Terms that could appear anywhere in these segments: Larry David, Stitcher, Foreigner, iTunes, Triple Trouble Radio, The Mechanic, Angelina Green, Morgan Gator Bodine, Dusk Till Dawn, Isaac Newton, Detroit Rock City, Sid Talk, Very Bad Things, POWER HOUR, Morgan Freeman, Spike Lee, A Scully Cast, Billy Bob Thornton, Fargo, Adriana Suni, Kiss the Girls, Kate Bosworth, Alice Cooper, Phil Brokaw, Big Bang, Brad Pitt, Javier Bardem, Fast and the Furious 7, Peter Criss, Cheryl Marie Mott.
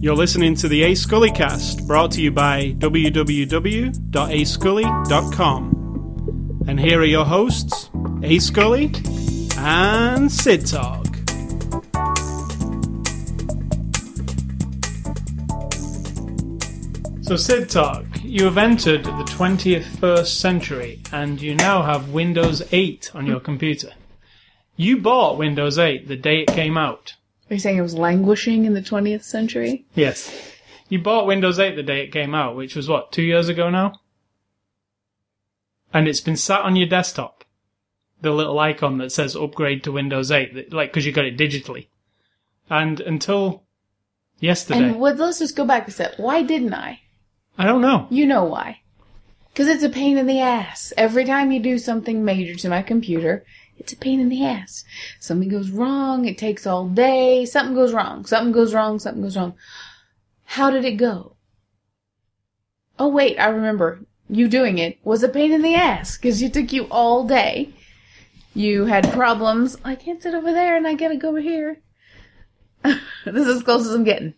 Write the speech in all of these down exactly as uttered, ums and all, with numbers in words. You're listening to the A Scully Cast, brought to you by w w w dot a scully dot com. And here are your hosts, A Scully and Sid Talk. So Sid Talk, you have entered the twenty-first century and you now have Windows eight on your computer. You bought Windows eight the day it came out. Are you saying it was languishing in the twentieth century? Yes. You bought Windows eight the day it came out, which was, what, two years ago now? And it's been sat on your desktop. The little icon that says upgrade to Windows eight, like, because you got it digitally. And until yesterday... And well, let's just go back a step. Why didn't I? I don't know. You know why. Because it's a pain in the ass. Every time you do something major to my computer... It's a pain in the ass. Something goes wrong. It takes all day. Something goes wrong. Something goes wrong. Something goes wrong. How did it go? Oh, wait. I remember you doing it was a pain in the ass because it took you all day. You had problems. I can't sit over there and I got to go over here. This is as close as I'm getting.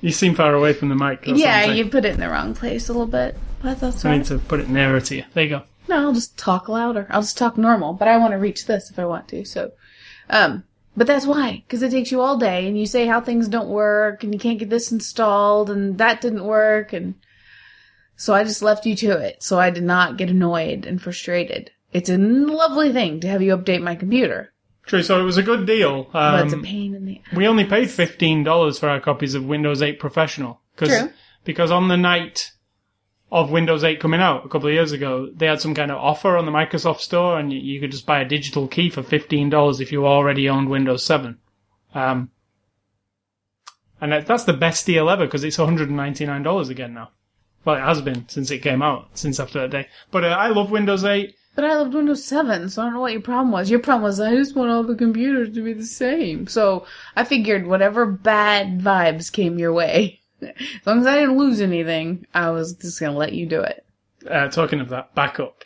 You seem far away from the mic. Yeah, something. You put it in the wrong place a little bit. But that's right. I need to put it nearer to you. There you go. No, I'll just talk louder. I'll just talk normal, but I want to reach this if I want to, so... Um, but that's why, because it takes you all day, and you say how things don't work, and you can't get this installed, and that didn't work, and... So I just left you to it, so I did not get annoyed and frustrated. It's a lovely thing to have you update my computer. True, so it was a good deal. Um, but it's a pain in the ass. We only paid fifteen dollars for our copies of Windows eight Professional. Cause, True. Because on the night... of Windows eight coming out a couple of years ago, they had some kind of offer on the Microsoft Store, and you could just buy a digital key for fifteen dollars if you already owned Windows seven. Um, and that's the best deal ever, because it's one hundred ninety-nine dollars again now. Well, it has been since it came out, since after that day. But uh, I love Windows eight. But I loved Windows seven, so I don't know what your problem was. Your problem was, I just want all the computers to be the same. So I figured whatever bad vibes came your way... As long as I didn't lose anything, I was just going to let you do it. Uh, talking of that, backup.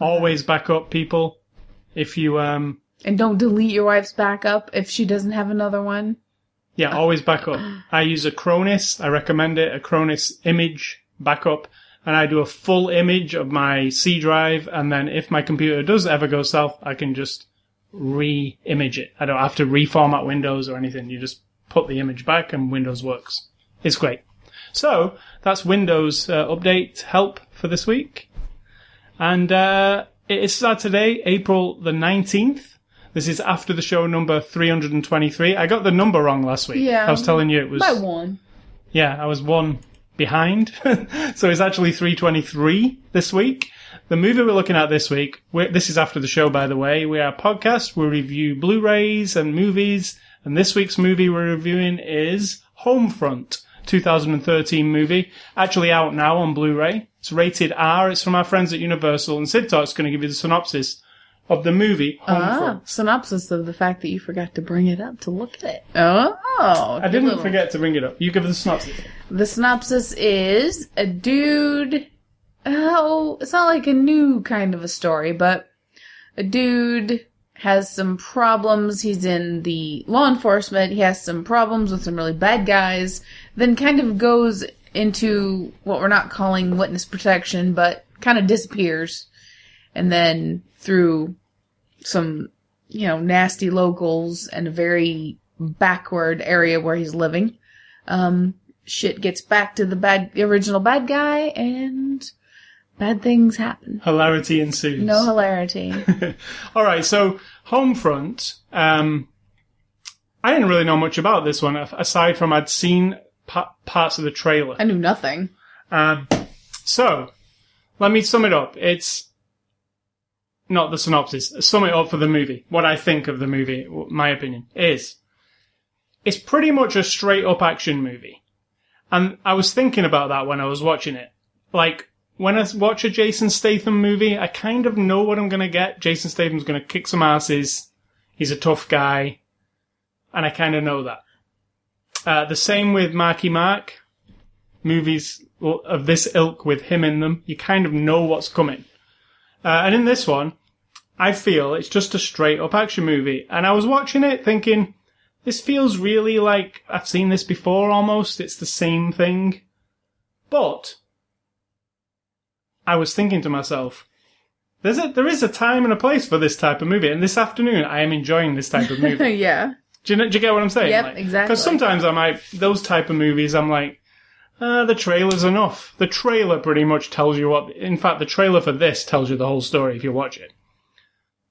Always back up, people. If you... um And don't delete your wife's backup if she doesn't have another one. Yeah, always back up. I use Acronis. I recommend it. Acronis image backup. And I do a full image of my C drive. And then if my computer does ever go south, I can just re-image it. I don't have to reformat Windows or anything. You just put the image back and Windows works. It's great. So, that's Windows uh, update help for this week. And uh, it is Saturday, April the nineteenth. This is after the show number three hundred twenty-three. I got the number wrong last week. Yeah. I was telling you it was... By one. Yeah, I was one behind. So it's actually three twenty-three this week. The movie we're looking at this week, this is after the show, by the way. We are a podcast. We review Blu-rays and movies. And this week's movie we're reviewing is Homefront. two thousand thirteen movie, actually out now on Blu-ray. It's rated R. It's from our friends at Universal, and Sid Talk's going to give you the synopsis of the movie. Ah, synopsis of the fact that you forgot to bring it up to look at it. Oh, I didn't little. forget to bring it up. You give the synopsis. The synopsis is a dude. Oh, it's not like a new kind of a story, but a dude has some problems. He's in the law enforcement. He has some problems with some really bad guys. Then kind of goes into what we're not calling witness protection, but kind of disappears. And then through some, you know, nasty locals and a very backward area where he's living, um, shit gets back to the bad, the original bad guy, and... bad things happen. Hilarity ensues. No hilarity. All right, so Homefront. Um, I didn't really know much about this one, aside from I'd seen pa- parts of the trailer. I knew nothing. Um, so, let me sum it up. It's not the synopsis. Sum it up for the movie. What I think of the movie, my opinion, is it's pretty much a straight-up action movie. And I was thinking about that when I was watching it. Like... when I watch a Jason Statham movie, I kind of know what I'm going to get. Jason Statham's going to kick some asses. He's a tough guy. And I kind of know that. Uh, the same with Marky Mark. Movies of this ilk with him in them. You kind of know what's coming. Uh, and in this one, I feel it's just a straight-up action movie. And I was watching it thinking, this feels really like I've seen this before almost. It's the same thing. But I was thinking to myself, there's a, there is a time and a place for this type of movie. And this afternoon, I am enjoying this type of movie. Yeah. Do you, know, do you get what I'm saying? Yep, like, exactly. Because sometimes I might, those type of movies, I'm like, uh, the trailer's enough. The trailer pretty much tells you what... In fact, the trailer for this tells you the whole story if you watch it.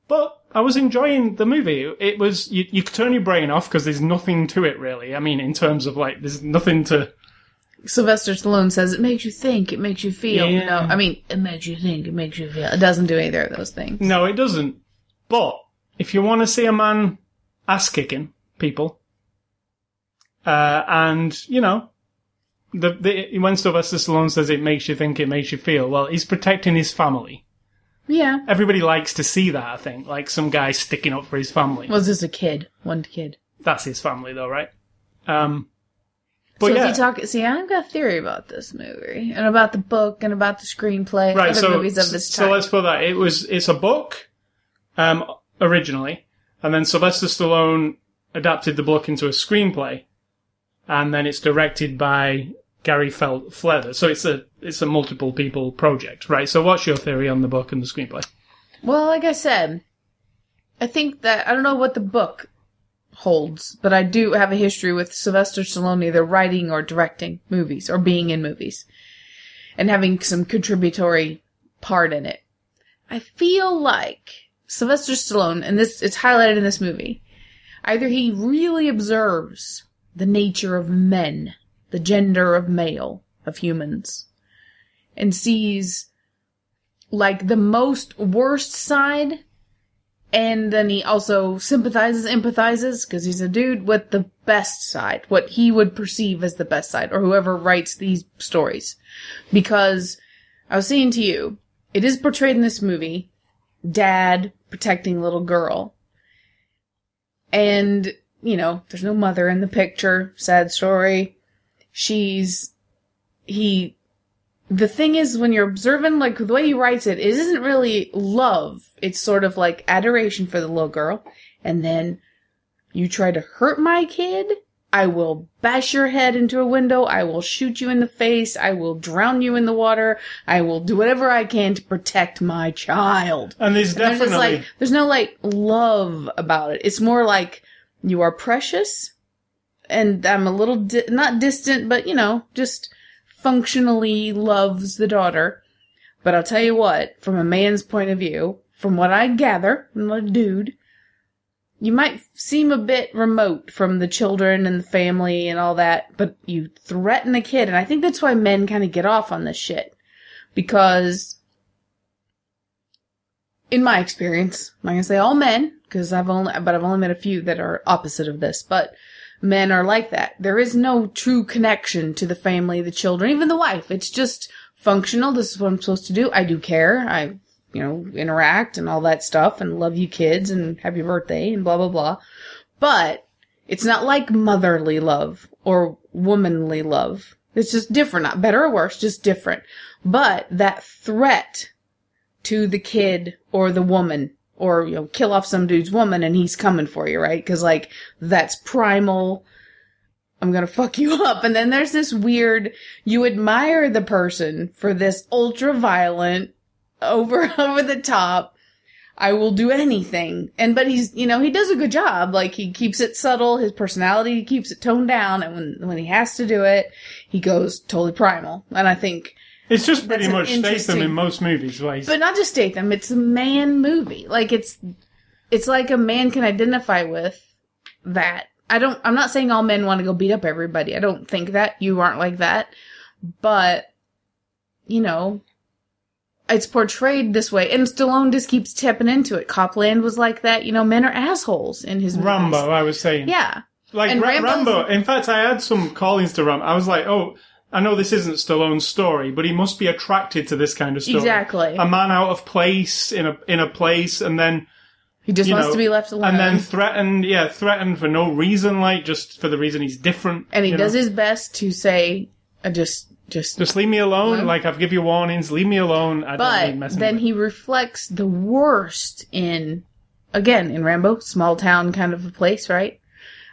But I was enjoying the movie. It was... You, you could turn your brain off because there's nothing to it, really. I mean, in terms of, like, there's nothing to... Sylvester Stallone says, it makes you think, it makes you feel. Yeah. You know, I mean, it makes you think, it makes you feel. It doesn't do either of those things. No, it doesn't. But if you want to see a man ass-kicking people, uh, and, you know, the, the when Sylvester Stallone says it makes you think, it makes you feel, well, he's protecting his family. Yeah. Everybody likes to see that, I think, like some guy sticking up for his family. Well, this is a kid, one kid. That's his family, though, right? Um... But so yeah. Is he talking? See, I've got a theory about this movie and about the book and about the screenplay, right, other so, movies of this time. So let's put that. It was it's a book, um, originally, and then Sylvester Stallone adapted the book into a screenplay, and then it's directed by Gary Fleder. So it's a it's a multiple people project, right? So what's your theory on the book and the screenplay? Well, like I said, I think that I don't know what the book holds, but I do have a history with Sylvester Stallone either writing or directing movies, or being in movies, and having some contributory part in it. I feel like Sylvester Stallone, and this it's highlighted in this movie, either he really observes the nature of men, the gender of male, of humans, and sees, like, the most worst side. And then he also sympathizes, empathizes, because he's a dude, with the best side. What he would perceive as the best side, or whoever writes these stories. Because, I was saying to you, it is portrayed in this movie, dad protecting little girl. And, you know, there's no mother in the picture, sad story. She's, he... The thing is, when you're observing, like, the way he writes it, it isn't really love. It's sort of like adoration for the little girl. And then, you try to hurt my kid? I will bash your head into a window. I will shoot you in the face. I will drown you in the water. I will do whatever I can to protect my child. And there's and definitely... There's, like, there's no, like, love about it. It's more like, you are precious. And I'm a little, di- not distant, but, you know, just... functionally loves the daughter. But I'll tell you what, from a man's point of view, from what I gather, I'm a dude, you might seem a bit remote from the children and the family and all that, but you threaten a kid, and I think that's why men kind of get off on this shit. Because, in my experience, I'm not gonna say all men, because I've only, but I've only met a few that are opposite of this, but men are like that. There is no true connection to the family, the children, even the wife. It's just functional. This is what I'm supposed to do. I do care. I, you know, interact and all that stuff and love you kids and happy birthday and blah, blah, blah. But it's not like motherly love or womanly love. It's just different. Not better or worse, just different. But that threat to the kid or the woman, or, you know, kill off some dude's woman and he's coming for you, right? Because, like, that's primal, I'm gonna fuck you up. And then there's this weird, you admire the person for this ultra-violent, over, over the top, I will do anything. And, but he's, you know, he does a good job. Like, he keeps it subtle, his personality, he keeps it toned down, and when, when he has to do it, he goes totally primal. And I think... It's just pretty much Statham in most movies. Right? But not just Statham. It's a man movie. Like, it's it's like a man can identify with that. I don't, I'm not saying all men want to go beat up everybody. I don't think that. You aren't like that. But, you know, it's portrayed this way. And Stallone just keeps tipping into it. Copland was like that. You know, men are assholes in his movies. Rambo, I was saying. Yeah. Like, and Ra- Rambo. In fact, I had some callings to Rambo. I was like, oh... I know this isn't Stallone's story, but he must be attracted to this kind of story. Exactly. A man out of place, in a in a place, and then... He just wants know, to be left alone. And then threatened, yeah, threatened for no reason, like, just for the reason he's different. And he does know? his best to say, I just Just, just leave me alone. Love. Like, I've give you warnings. Leave me alone. I but don't need messing then with. He reflects the worst in, again, in Rambo, small town kind of a place, right?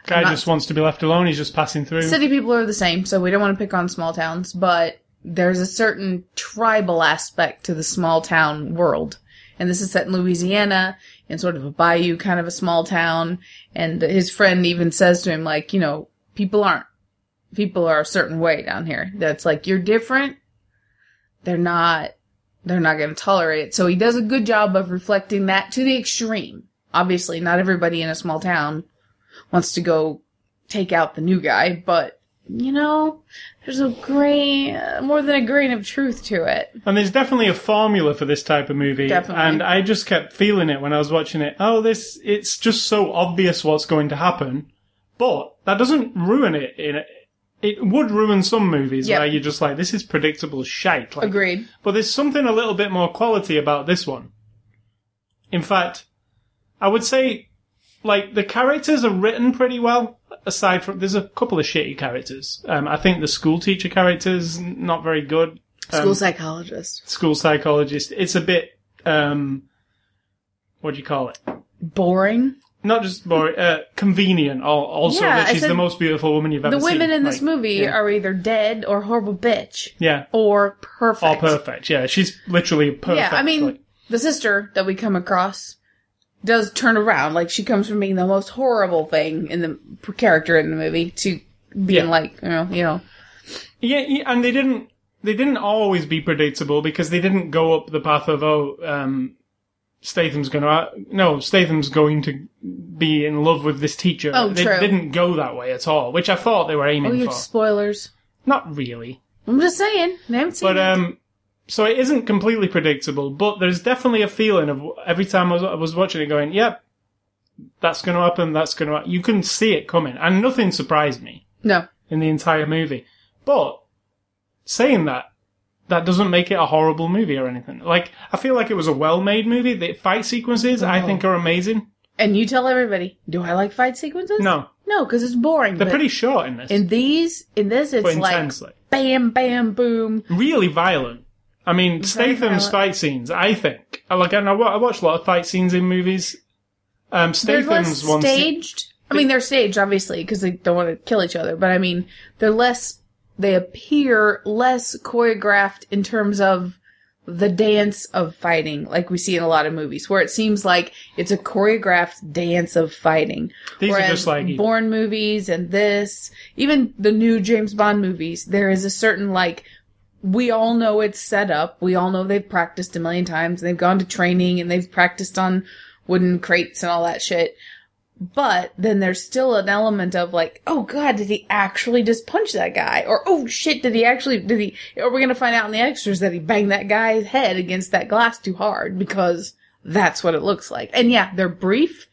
Guy not, just wants to be left alone. He's just passing through. City people are the same, so we don't want to pick on small towns. But there's a certain tribal aspect to the small town world. And this is set in Louisiana, in sort of a bayou, kind of a small town. And his friend even says to him, like, you know, people aren't. People are a certain way down here. That's like, you're different. They're not, they're not going to tolerate it. So he does a good job of reflecting that to the extreme. Obviously, not everybody in a small town wants to go take out the new guy, but, you know, there's a grain, uh, more than a grain of truth to it. And there's definitely a formula for this type of movie. Definitely. And I just kept feeling it when I was watching it. Oh, this, it's just so obvious what's going to happen. But that doesn't ruin it in a, It would ruin some movies yep. where you're just like, this is predictable shite. Like, agreed. But there's something a little bit more quality about this one. In fact, I would say, like, the characters are written pretty well, aside from, there's a couple of shitty characters. Um, I think the school teacher character's not very good. Um, school psychologist. School psychologist. It's a bit, um, what do you call it? Boring. Not just more uh, convenient. Also, yeah, that she's the most beautiful woman you've ever seen. The women seen. in like, this movie yeah. are either dead or horrible bitch. Yeah. Or perfect. Or perfect, yeah. She's literally perfect. Yeah, I mean, like, the sister that we come across does turn around. Like, she comes from being the most horrible thing in the character in the movie to being yeah. like, you know, you know. Yeah, and they didn't, they didn't always be predictable because they didn't go up the path of, oh, um... Statham's going to... No, Statham's going to be in love with this teacher. Oh, they true. didn't go that way at all, which I thought they were aiming oh, you for. Spoilers. Not really. I'm just saying. I haven't seen but, it. Um, so it isn't completely predictable, but there's definitely a feeling of every time I was, I was watching it going, yep, that's going to happen, that's going to happen. You can see it coming. And nothing surprised me. No. In the entire movie. But, saying that, that doesn't make it a horrible movie or anything. Like, I feel like it was a well-made movie. The fight sequences, oh. I think, are amazing. And you tell everybody, do I like fight sequences? No. No, because it's boring. They're pretty short in this. In these, in this, it's like, bam, bam, boom. Really violent. I mean, Statham's fight scenes, I think. Like, I know, I watch a lot of fight scenes in movies. Um, Statham's ones. They're less staged. I mean, they're staged, obviously, because they don't want to kill each other. But, I mean, they're less... They appear less choreographed in terms of the dance of fighting, like we see in a lot of movies, where it seems like it's a choreographed dance of fighting. These Whereas are just like Bourne movies and this, even the new James Bond movies, there is a certain, like, we all know it's set up. We all know they've practiced a million times. And they've gone to training and they've practiced on wooden crates and all that shit. But then there's still an element of like, oh god, did he actually just punch that guy? Or, oh shit, did he actually, did he, or we're going to find out in the extras that he banged that guy's head against that glass too hard because that's what it looks like. And yeah, they're brief.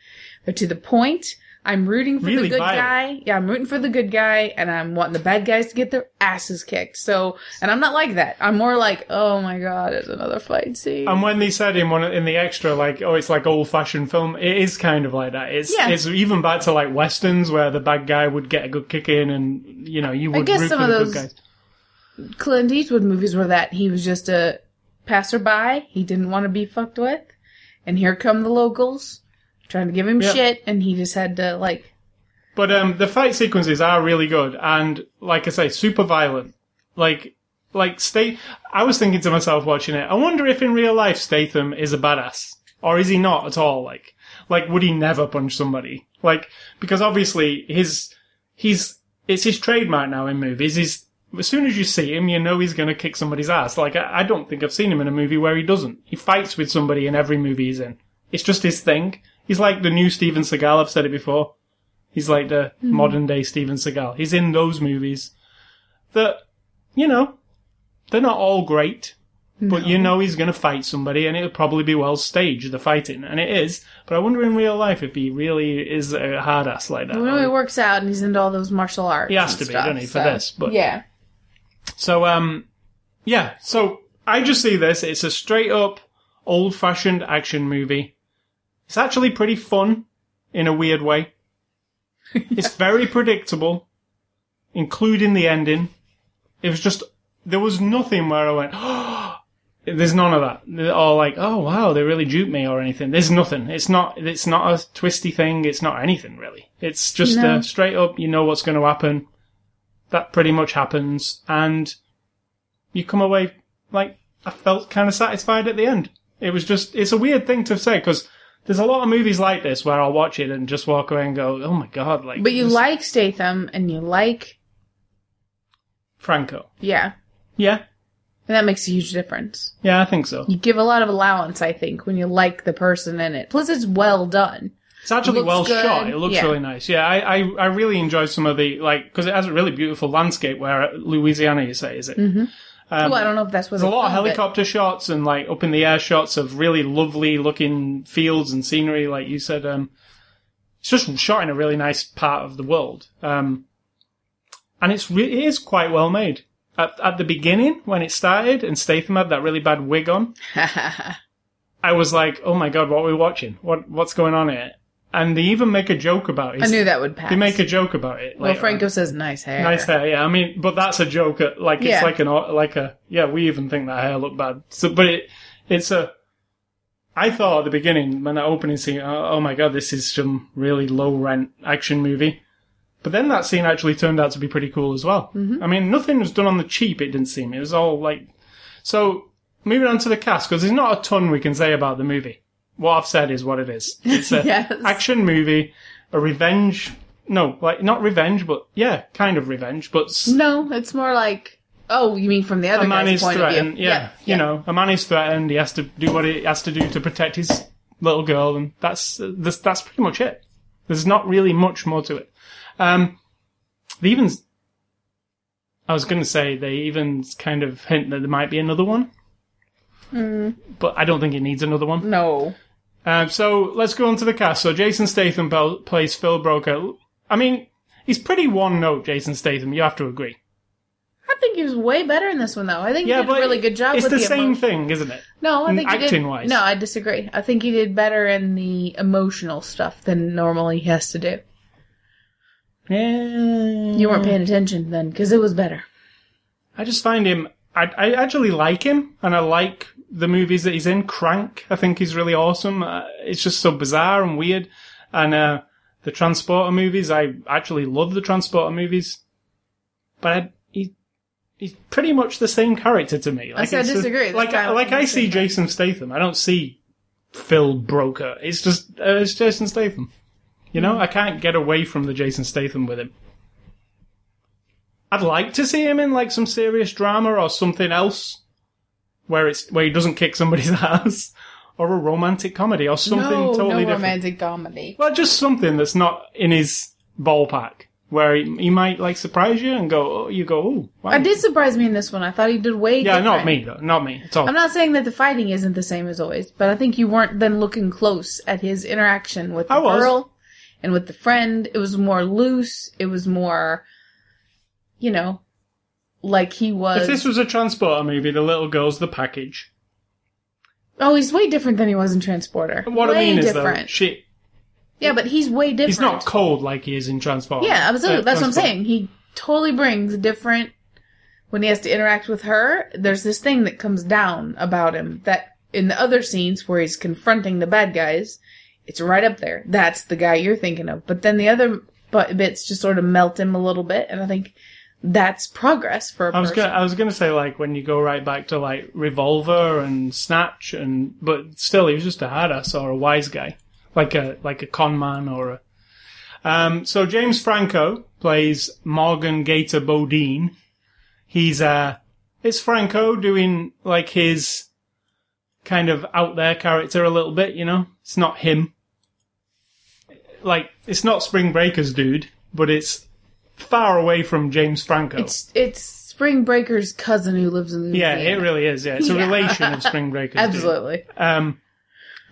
They're to the point. I'm rooting for really the good violent. guy. Yeah, I'm rooting for the good guy and I'm wanting the bad guys to get their asses kicked. So, and I'm not like that. I'm more like, oh my god, there's another fight scene. And when they said in one in the extra, like, oh, it's like old-fashioned film, it is kind of like that. It's yeah. it's even back to like westerns where the bad guy would get a good kick in and, you know, you would root for the good guys. Clint Eastwood movies were that he was just a passerby. He didn't want to be fucked with. And here come the locals. Trying to give him yep. shit, and he just had to, like... But um, the fight sequences are really good, and, like I say, super violent. Like, like Statham... I was thinking to myself watching it, I wonder if in real life Statham is a badass. Or is he not at all? Like, like would he never punch somebody? Like, because obviously, his... He's... It's his trademark now in movies. He's, as soon as you see him, you know he's going to kick somebody's ass. Like, I, I don't think I've seen him in a movie where he doesn't. He fights with somebody in every movie he's in. It's just his thing. He's like the new Steven Seagal, I've said it before. He's like the mm. modern-day Steven Seagal. He's in those movies that, you know, they're not all great, no. but you know he's going to fight somebody, and it'll probably be well staged, the fighting, and it is. But I wonder in real life if he really is a hard-ass like that. Well, no, he works out, and he's into all those martial arts. He has to be, stuff, doesn't he, for so. this? But yeah. So, um, yeah, so I just see this. It's a straight-up, old-fashioned action movie. It's actually pretty fun, in a weird way. It's very predictable, including the ending. It was just there was nothing where I went, oh, there's none of that. Or like, oh wow, they really duped me or anything. There's nothing. It's not, it's not a twisty thing. It's not anything really. It's just no. a straight up, you know what's going to happen. That pretty much happens. And you come away, like, I felt kind of satisfied at the end. It was just, it's a weird thing to say because there's a lot of movies like this where I'll watch it and just walk away and go, oh my god. Like, But you this... like Statham and you like... Franco. Yeah. Yeah. And that makes a huge difference. Yeah, I think so. You give a lot of allowance, I think, when you like the person in it. Plus, it's well done. It's actually well good. shot. It looks yeah. really nice. Yeah, I, I, I really enjoy some of the, like, because it has a really beautiful landscape where Louisiana, you say, is it? Mm-hmm. Um, well, I don't know if that's what there's a lot of helicopter it. shots and like up in the air shots of really lovely looking fields and scenery, like you said. Um, it's just shot in a really nice part of the world, um, and it's re- it is quite well made. At, at the beginning, when it started, and Statham had that really bad wig on, I was like, "Oh my god, what are we watching? What what's going on here?" And they even make a joke about it. I knew that would pass. They make a joke about it. Well, Franco on. says nice hair. Nice hair, yeah. I mean, but that's a joke. At, like, yeah. It's like an, like a, yeah, we even think that hair looked bad. So, but it, it's a, I thought at the beginning, when that opening scene, oh, oh my god, this is some really low rent action movie. But then that scene actually turned out to be pretty cool as well. Mm-hmm. I mean, nothing was done on the cheap, it didn't seem. It was all like, so moving on to the cast, because there's not a ton we can say about the movie. What I've said is what it is. It's an yes. action movie, a revenge... No, like, not revenge, but, yeah, kind of revenge, but... No, it's more like, oh, you mean from the other guy's point of view. A man is threatened, yeah, yeah. You yeah. know, a man is threatened, he has to do what he has to do to protect his little girl, and that's that's, that's pretty much it. There's not really much more to it. Um, they even... I was going to say, they even kind of hint that there might be another one. Mm. But I don't think it needs another one. No. Um, so let's go on to the cast. So Jason Statham bel- plays Phil Brokaw. I mean, he's pretty one note, Jason Statham. You have to agree. I think he was way better in this one, though. I think yeah, he did a really good job. It's with the, the same emo- thing, isn't it? No, I think he did, acting wise. No, I disagree. I think he did better in the emotional stuff than normally he has to do. Yeah. You weren't paying attention then, because it was better. I just find him. I, I actually like him, and I like the movies that he's in. Crank, I think, is really awesome. Uh, it's just so bizarre and weird. And uh, the Transporter movies, I actually love the Transporter movies. But I, he, he's pretty much the same character to me. Like, I, I disagree. A, like I, like I see Jason Statham. I don't see Phil Brokaw. It's just uh, it's Jason Statham. You know, mm. I can't get away from the Jason Statham with him. I'd like to see him in, like, some serious drama or something else where it's where he doesn't kick somebody's ass, or a romantic comedy or something no, totally no different. No romantic comedy. Well, just something that's not in his ballpark where he, he might, like, surprise you and go, oh, you go, oh, wow. I did surprise me in this one. I thought he did way yeah, different. Yeah, not me, though. Not me at all. I'm not saying that the fighting isn't the same as always, but I think you weren't then looking close at his interaction with the girl and with the friend. It was more loose. It was more... You know, like he was... If this was a Transporter movie, the little girl's the package. Oh, he's way different than he was in Transporter. What way I mean different. is, though, she... Yeah, but he's way different. He's not cold like he is in Transporter. Yeah, absolutely. Uh, That's Transporter. what I'm saying. He totally brings different... When he has to interact with her, there's this thing that comes down about him that in the other scenes where he's confronting the bad guys, it's right up there. That's the guy you're thinking of. But then the other bits just sort of melt him a little bit, and I think... That's progress for a person. I was gonna, I was going to say, like, when you go right back to, like, Revolver and Snatch, and but still, he was just a hard-ass or a wise guy. Like a like a con man or a... Um, so James Franco plays Morgan Gator Bodine. He's, uh... It's Franco doing, like, his kind of out-there character a little bit, you know? It's not him. Like, it's not Spring Breakers, dude, but it's... Far away from James Franco. It's it's Spring Breaker's cousin who lives in Louisiana. Yeah, it really is, yeah. It's a yeah. relation of Spring Breaker's. Absolutely. Um,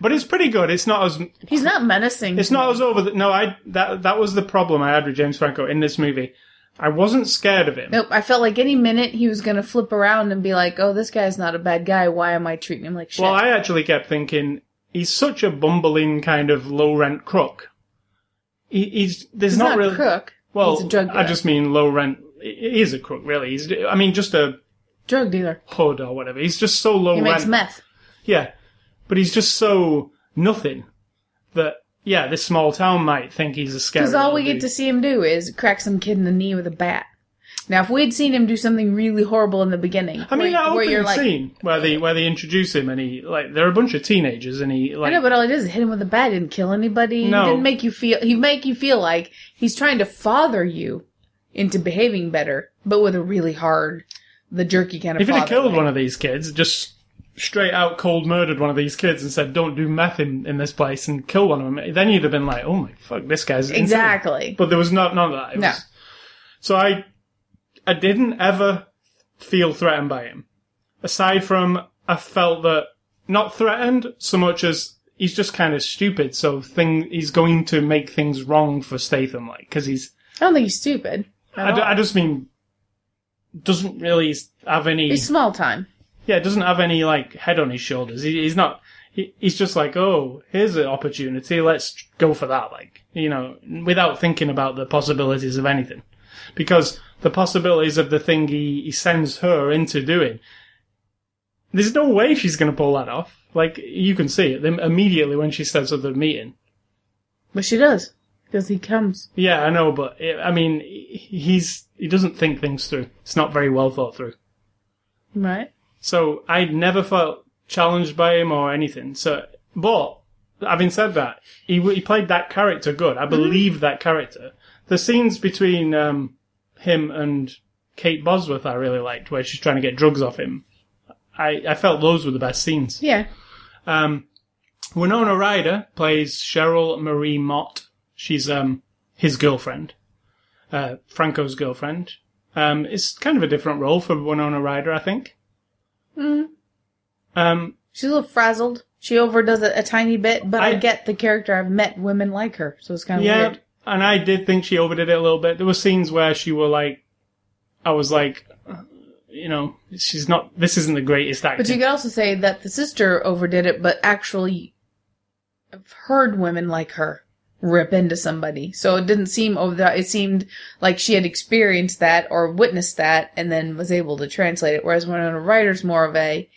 but it's pretty good. It's not as... He's not menacing. It's not as over... The, no, I that that was the problem I had with James Franco in this movie. I wasn't scared of him. Nope, I felt like any minute he was going to flip around and be like, oh, this guy's not a bad guy. Why am I treating him like shit? Well, I actually kept thinking, he's such a bumbling kind of low-rent crook. He, he's there's he's not, not really... crook. Well, I just mean low rent. He is a crook, really. He's, I mean, just a drug dealer. Hood or whatever. He's just so low rent. He makes meth. Yeah. But he's just so nothing that, yeah, this small town might think he's a scary. Because all we get dude. to see him do is crack some kid in the knee with a bat. Now, if we'd seen him do something really horrible in the beginning, I mean, that opening scene where they where they introduce him and he like there are a bunch of teenagers and he like I know, but all he does is hit him with a bat. Didn't kill anybody. No. He didn't make you feel. He make you feel like he's trying to father you into behaving better, but with a really hard, the jerky kind of. If he'd have killed one of these kids, just straight out cold murdered one of these kids and said, "Don't do meth in, in this place," and kill one of them, then you'd have been like, "Oh my fuck, this guy's insane." Exactly. But there was not none of that. It no. Was, so I. I didn't ever feel threatened by him. Aside from, I felt that, not threatened so much as he's just kind of stupid, so thing he's going to make things wrong for Statham, like, because he's... I don't think he's stupid. I, d- I just mean, doesn't really have any... He's small time. Yeah, doesn't have any, like, head on his shoulders. He, he's not... He, he's just like, oh, here's an opportunity, let's go for that, like, you know, without thinking about the possibilities of anything. Because the possibilities of the thing he, he sends her into doing, there's no way she's going to pull that off. Like, you can see it immediately when she says of the meeting. But she does, because he comes. Yeah, I know, but, it, I mean, he's he doesn't think things through. It's not very well thought through. Right. So I never felt challenged by him or anything. So, but, having said that, he, he played that character good. I believed that character. The scenes between um, him and Kate Bosworth I really liked, where she's trying to get drugs off him. I, I felt those were the best scenes. Yeah. Um, Winona Ryder plays Cheryl Marie Mott. She's um, his girlfriend, uh, Franco's girlfriend. Um, it's kind of a different role for Winona Ryder, I think. Mm. Um, she's a little frazzled. She overdoes it a tiny bit, but I, I get the character. I've met women like her, so it's kind of yeah. weird. And I did think she overdid it a little bit. There were scenes where she were like, I was like, you know, she's not, this isn't the greatest acting. But you could also say that the sister overdid it, but actually I've heard women like her rip into somebody. So it didn't seem over the, it seemed like she had experienced that or witnessed that and then was able to translate it. Whereas Winona Ryder's more of a,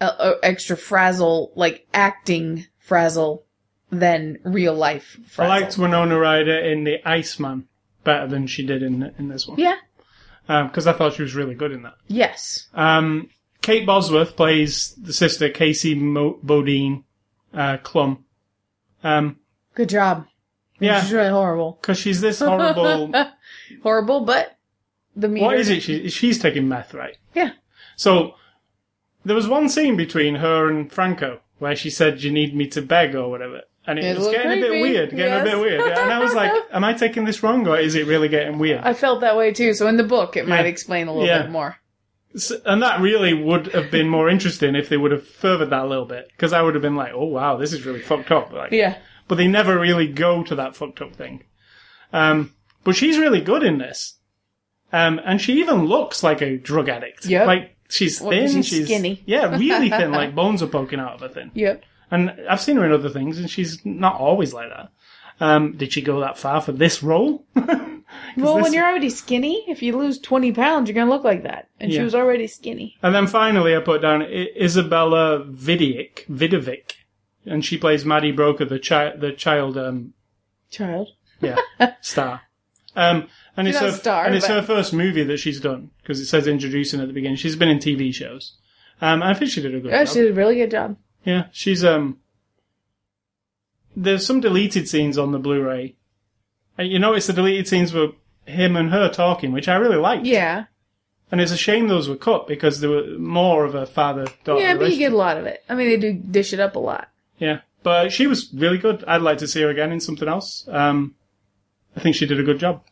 a, a extra frazzle, like acting frazzle. Than real life. Frazzle. I liked Winona Ryder in The Iceman better than she did in in this one. Yeah. Because um, I thought she was really good in that. Yes. Um, Kate Bosworth plays the sister, Casey Mo- Bodine uh, Clum. Um, good job. Yeah. She's really horrible. Because she's this horrible... horrible, but... the meter... What is it? She, she's taking meth, right? Yeah. So, there was one scene between her and Franco where she said, you need me to beg or whatever. And it, it was getting creepy. a bit weird, getting yes. a bit weird. Yeah. And I was like, am I taking this wrong, or is it really getting weird? I felt that way, too. So in the book, it yeah. might explain a little yeah. bit more. So, and that really would have been more interesting if they would have furthered that a little bit. Because I would have been like, oh, wow, this is really fucked up. Like, yeah. But they never really go to that fucked up thing. Um, but she's really good in this. Um, and she even looks like a drug addict. Yep. Like, she's thin. Well, she's, she's skinny. Yeah, really thin, like bones are poking out of her thin. Yep. And I've seen her in other things, and she's not always like that. Um, did she go that far for this role? Well, this... when you're already skinny, if you lose twenty pounds, you're going to look like that. And yeah. she was already skinny. And then finally I put down I- Isabella Vidic, Vidovic, and she plays Maddie Broker, the, chi- the child... Um... Child? Yeah, star. Um, and she's it's her, star, and it's but... her first movie that she's done, because it says introducing at the beginning. She's been in T V shows. Um, and I think she did a good yeah, job. Yeah, she did a really good job. Yeah, she's, um... There's some deleted scenes on the Blu-ray. And you notice the deleted scenes were him and her talking, which I really liked. Yeah. And it's a shame those were cut, because they were more of a father-daughter. Yeah, but you get a lot of it. I mean, they do dish it up a lot. Yeah, but she was really good. I'd like to see her again in something else. Um, I think she did a good job.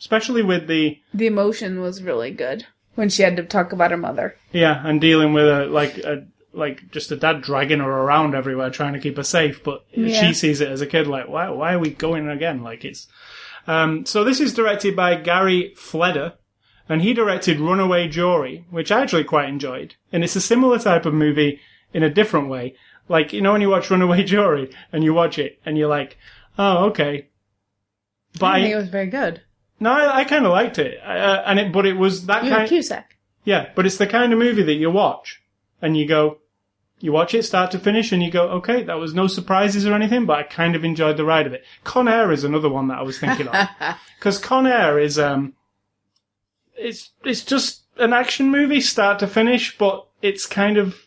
Especially with the... The emotion was really good when she had to talk about her mother. Yeah, and dealing with, a like, a... like, just a dad dragging her around everywhere trying to keep her safe, but yeah. she sees it as a kid, like, why why are we going again? Like, it's... Um, so this is directed by Gary Fleder, and he directed Runaway Jury, which I actually quite enjoyed. And it's a similar type of movie in a different way. Like, you know when you watch Runaway Jury, and you watch it, and you're like, oh, okay. But I didn't think it was very good. No, I, I kind of liked it. Uh, and it, but it was that kind of... You were Cusack. Yeah, but it's the kind of movie that you watch, and you go, you watch it start to finish, and you go, okay, that was no surprises or anything, but I kind of enjoyed the ride of it. Con Air is another one that I was thinking of. Because Con Air is, um, it's it's just an action movie, start to finish, but it's kind of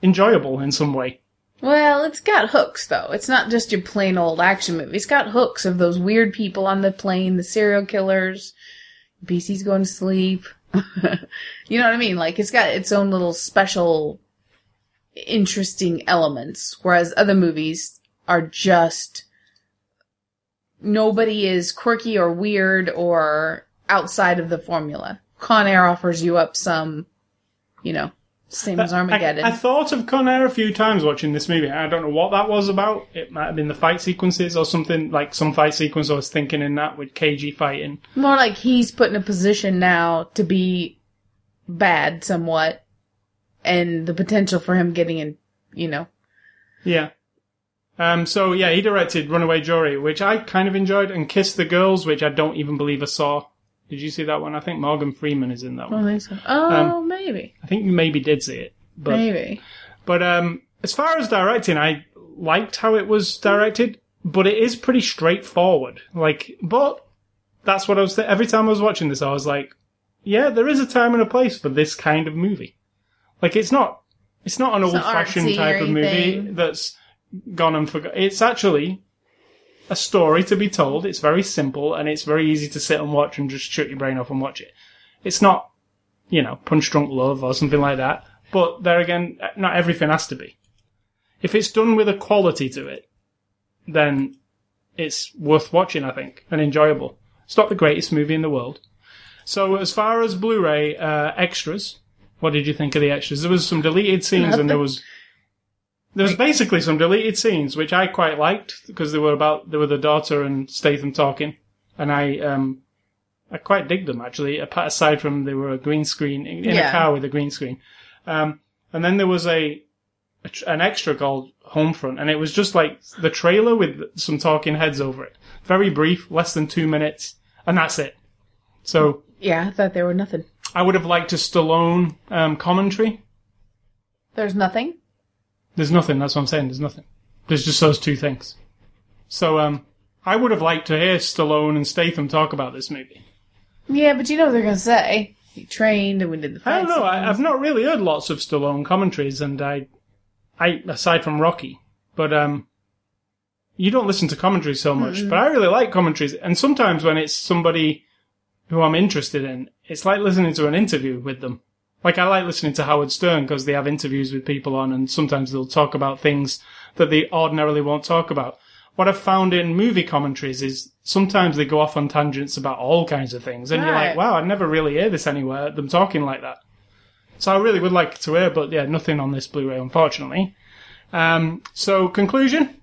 enjoyable in some way. Well, it's got hooks, though. It's not just your plain old action movie. It's got hooks of those weird people on the plane, the serial killers, B C's going to sleep. You know what I mean? Like, it's got its own little special, interesting elements, whereas other movies are just... Nobody is quirky or weird or outside of the formula. Con Air offers you up some, you know... Same as Armageddon. I, I thought of Con Air a few times watching this movie. I don't know what that was about. It might have been the fight sequences or something, like some fight sequence I was thinking in that with K G fighting. More like he's put in a position now to be bad somewhat, and the potential for him getting in, you know. Yeah. Um. So, yeah, he directed Runaway Jury, which I kind of enjoyed, and Kiss the Girls, which I don't even believe I saw. Did you see that one? I think Morgan Freeman is in that one. I think so. Oh, um, maybe. I think you maybe did see it. But, maybe. But um, as far as directing, I liked how it was directed, but it is pretty straightforward. Like, but that's what I was... Th- every time I was watching this, I was like, yeah, there is a time and a place for this kind of movie. Like, it's not, it's not an it's old-fashioned type of movie that's gone and forgot. It's actually... a story to be told. It's very simple, and it's very easy to sit and watch and just shut your brain off and watch it. It's not, you know, Punch Drunk Love or something like that. But there again, not everything has to be. If it's done with a quality to it, then it's worth watching, I think, and enjoyable. It's not the greatest movie in the world. So as far as Blu-ray uh, extras, what did you think of the extras? There was some deleted scenes, and there was... There was basically some deleted scenes, which I quite liked, because they were about, they were the daughter and Statham talking, and I, um, I quite digged them, actually, aside from they were a green screen, in yeah. a car with a green screen. Um, and then there was a, a, an extra called Homefront, and it was just like the trailer with some talking heads over it. Very brief, less than two minutes, and that's it. So. Yeah, I thought there were nothing. I would have liked a Stallone, um, commentary. There's nothing. There's nothing, that's what I'm saying, there's nothing. There's just those two things. So, um, I would have liked to hear Stallone and Statham talk about this movie. Yeah, but you know what they're going to say. He trained and we did the fight. I don't know, I, I've not really heard lots of Stallone commentaries, and I, I aside from Rocky, but um, you don't listen to commentaries so much, mm-hmm. but I really like commentaries, and sometimes when it's somebody who I'm interested in, it's like listening to an interview with them. Like, I like listening to Howard Stern because they have interviews with people on, and sometimes they'll talk about things that they ordinarily won't talk about. What I've found in movie commentaries is sometimes they go off on tangents about all kinds of things, and right. you're like, wow, I never really hear this anywhere, them talking like that. So I really would like to hear, but yeah, nothing on this Blu-ray, unfortunately. Um, so, conclusion?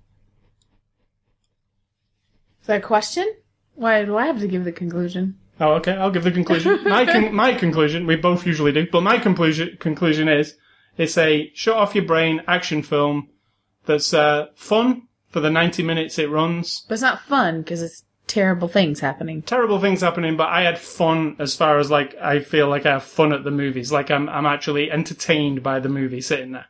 Is that a question? Why do I have to give the conclusion? Oh, okay, I'll give the conclusion. My con- my conclusion, we both usually do, but my conclusion conclusion is, it's a shut-off-your-brain action film that's uh, fun for the ninety minutes it runs. But it's not fun, because it's terrible things happening. Terrible things happening, but I had fun as far as, like, I feel like I have fun at the movies. Like, I'm I'm actually entertained by the movie sitting there.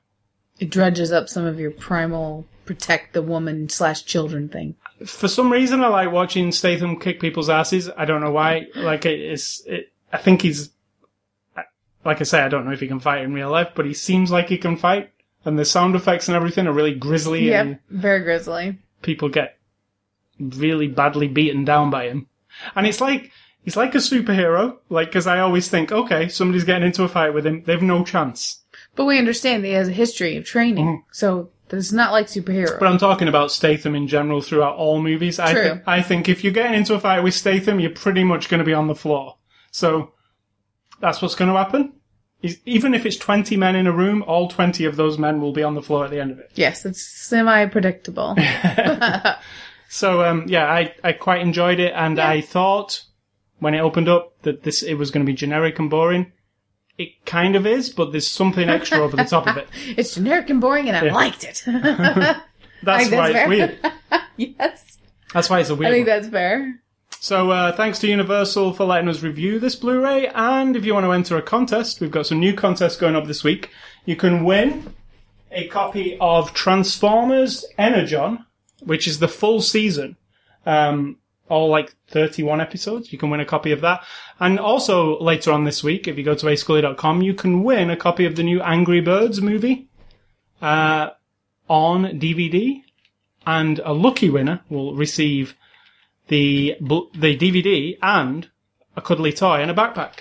It dredges up some of your primal... protect the woman slash children thing. For some reason, I like watching Statham kick people's asses. I don't know why. Like, it's, it, I think he's, like I say, I don't know if he can fight in real life, but he seems like he can fight. And the sound effects and everything are really grisly. Yeah, very grisly. People get really badly beaten down by him. And it's like, he's like a superhero. Like, because I always think, okay, somebody's getting into a fight with him. They have no chance. But we understand that he has a history of training. Mm-hmm. So... It's not like superheroes. But I'm talking about Statham in general throughout all movies. True. I, th- I think if you're getting into a fight with Statham, you're pretty much going to be on the floor. So that's what's going to happen. He's, even if it's twenty men in a room, all twenty of those men will be on the floor at the end of it. Yes, it's semi-predictable. So, um, yeah, I, I quite enjoyed it. And yeah. I thought when it opened up that this it was going to be generic and boring. It kind of is, but there's something extra over the top of it. It's generic and boring, and I yeah. liked it. That's like, why that's it's weird. Yes. That's why it's a weird I think one. That's fair. So uh, thanks to Universal for letting us review this Blu-ray, and if you want to enter a contest, we've got some new contests going up this week. You can win a copy of Transformers Energon, which is the full season, um, all like thirty-one episodes. You can win a copy of that. And also later on this week, if you go to a scully dot com, you can win a copy of the new Angry Birds movie uh, on D V D. And a lucky winner will receive the the D V D and a cuddly toy and a backpack.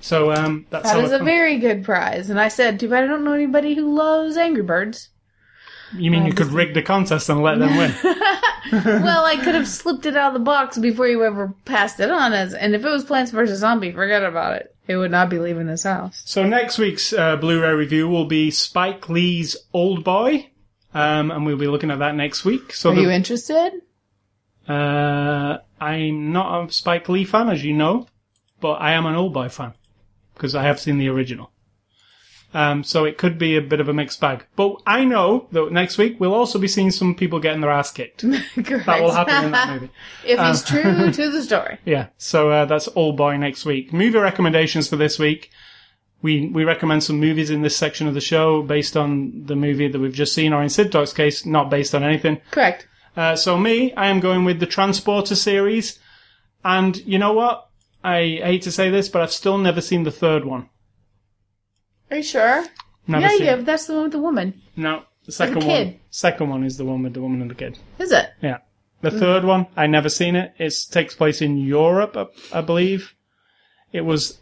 So um, that's that is a very good prize. And I said, too bad I don't know anybody who loves Angry Birds. You mean you could rig the contest and let them win? Well, I could have slipped it out of the box before you ever passed it on. As, and if it was Plants versus. Zombie, forget about it. It would not be leaving this house. So next week's uh, Blu-ray review will be Spike Lee's Old Boy. Um, and we'll be looking at that next week. So Are the, you interested? Uh, I'm not a Spike Lee fan, as you know. But I am an Old Boy fan. Because I have seen the original. Um, so it could be a bit of a mixed bag. But I know that next week we'll also be seeing some people getting their ass kicked. Correct. That will happen in that movie. If um, it's true to the story. Yeah. So uh, that's Old Boy next week. Movie recommendations for this week. We we recommend some movies in this section of the show based on the movie that we've just seen, or in Sid Talk's case, not based on anything. Correct. Uh, so me, I am going with the Transporter series. And you know what? I hate to say this, but I've still never seen the third one. Are you sure? Never yeah, seen yeah, it. That's the one with the woman. No, the second one. Second one is the one with the woman and the kid. Is it? Yeah. The mm. third one, I never seen it. It takes place in Europe, I, I believe. It was.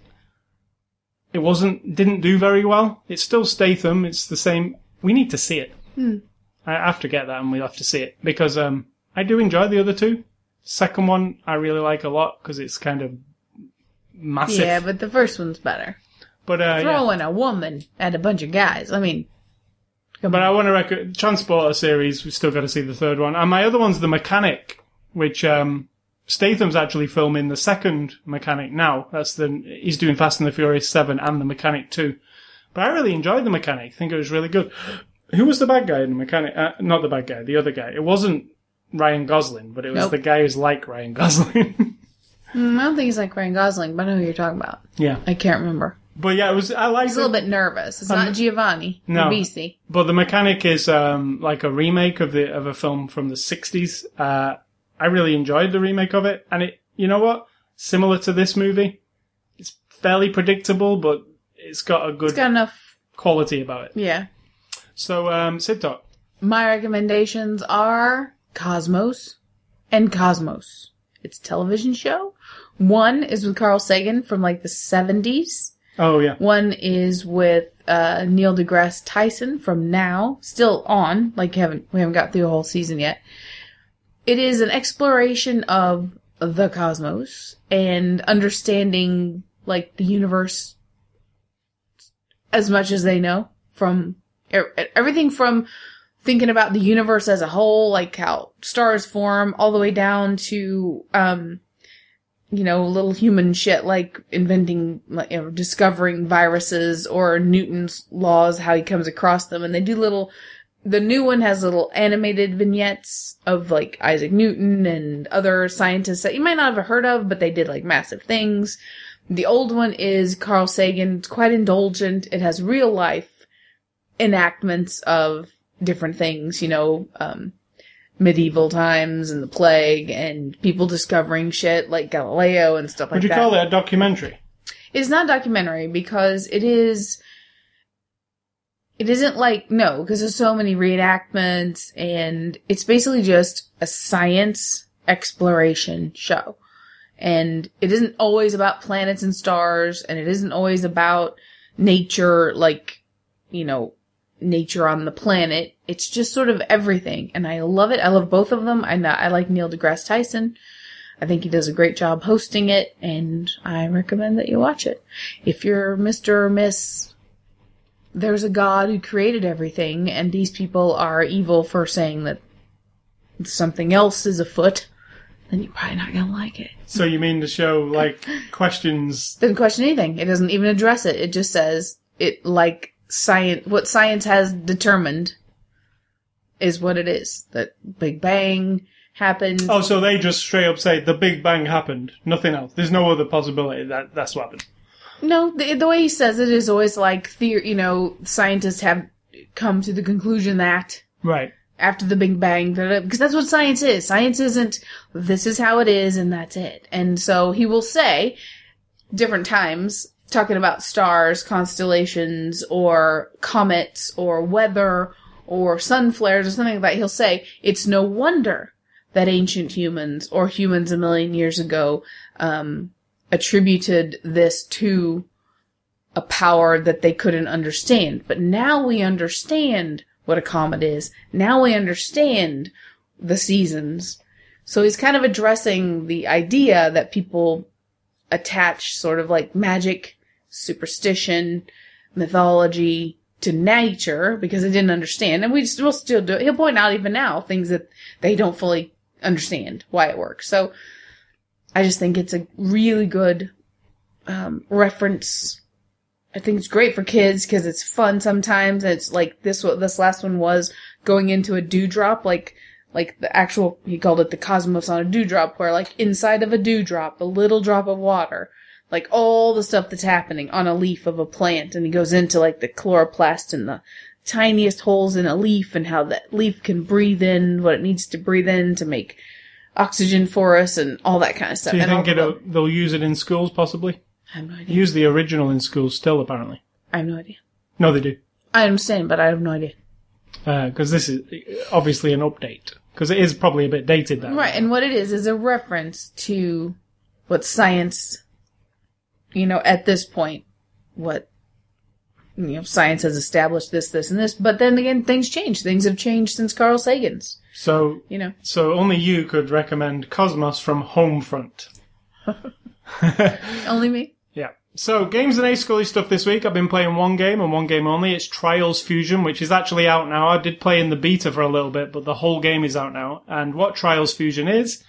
It wasn't. Didn't do very well. It's still Statham. It's the same. We need to see it. Mm. I have to get that, and we'll have to see it because um, I do enjoy the other two. Second one, I really like a lot because it's kind of massive. Yeah, but the first one's better. But, uh, Throwing yeah. a woman at a bunch of guys. I mean, come but on. I want to recommend Transporter series. We've still got to see the third one, and my other one's The Mechanic, which um, Statham's actually filming the second Mechanic now. That's the he's doing Fast and the Furious seven and The Mechanic two. But I really enjoyed The Mechanic. I think it was really good. Who was the bad guy in The Mechanic? Uh, not the bad guy, the other guy. It wasn't Ryan Gosling, but it was nope. the guy who's like Ryan Gosling. mm, I don't think he's like Ryan Gosling, but I know who you're talking about. Yeah, I can't remember. But yeah, it was. I like. He's a little bit nervous. It's um, not Giovanni. No. B C. But The Mechanic is um, like a remake of the of a film from the sixties. Uh, I really enjoyed the remake of it, and it. You know what? Similar to this movie, it's fairly predictable, but it's got a good. It's got enough quality about it. Yeah. So, um, Sid Talk. My recommendations are Cosmos and Cosmos. It's a television show. One is with Carl Sagan from like the seventies. Oh, yeah. One is with uh, Neil deGrasse Tyson from Now. Still on. Like, haven't, we haven't got through a whole season yet. It is an exploration of the cosmos and understanding, like, the universe as much as they know. From everything from thinking about the universe as a whole, like how stars form, all the way down to... um you know, little human shit like inventing, like, you know, discovering viruses or Newton's laws, how he comes across them. And they do little, the new one has little animated vignettes of like Isaac Newton and other scientists that you might not have heard of, but they did like massive things. The old one is Carl Sagan. It's quite indulgent. It has real life enactments of different things, you know, um, medieval times and the plague and people discovering shit like Galileo and stuff like that. Would you that. call that a documentary? It's not documentary because it is... It isn't like... No, because there's so many reenactments and it's basically just a science exploration show. And it isn't always about planets and stars and it isn't always about nature, like, you know... nature on the planet. It's just sort of everything. And I love it. I love both of them. I know, I like Neil deGrasse Tyson. I think he does a great job hosting it. And I recommend that you watch it. If you're Mister or Miss, there's a God who created everything. And these people are evil for saying that something else is afoot. Then you're probably not going to like it. So you mean the show, like, questions... Doesn't question anything. It doesn't even address it. It just says it, like... Science, what science has determined is what it is. That Big Bang happened. Oh, so they just straight up say the Big Bang happened. Nothing else. There's no other possibility that that's what happened. No, the, the way he says it is always like, theory, you know, scientists have come to the conclusion that. Right. After the Big Bang, because that's what science is. Science isn't, this is how it is, and that's it. And so he will say, different times, talking about stars, constellations, or comets, or weather, or sun flares, or something like that, he'll say, it's no wonder that ancient humans, or humans a million years ago, um, attributed this to a power that they couldn't understand. But now we understand what a comet is. Now we understand the seasons. So he's kind of addressing the idea that people attach sort of like magic, superstition, mythology to nature because they didn't understand. And we just, we'll still do it. He'll point out even now things that they don't fully understand why it works. So I just think it's a really good um, reference. I think it's great for kids because it's fun sometimes. It's like this. This last one was going into a dewdrop, like like the actual. He called it the Cosmos on a Dewdrop, where like inside of a dewdrop, a little drop of water, like all the stuff that's happening on a leaf of a plant, and he goes into like the chloroplast and the tiniest holes in a leaf, and how that leaf can breathe in what it needs to breathe in to make oxygen for us, and all that kind of stuff. Do so you and think it'll, they'll use it in schools, possibly? I have no idea. Use the original in school still, apparently. I have no idea. No, they do. I understand, but I have no idea. Because uh, this is obviously an update. Because it is probably a bit dated, though. Right, and what it is is a reference to what science, you know, at this point, what, you know, science has established this, this, and this. But then again, things change. Things have changed since Carl Sagan's. So, you know. So only you could recommend Cosmos from Homefront. Only me? Yeah. So, games and A-Scully stuff this week. I've been playing one game and one game only. It's Trials Fusion, which is actually out now. I did play in the beta for a little bit, but the whole game is out now. And what Trials Fusion is,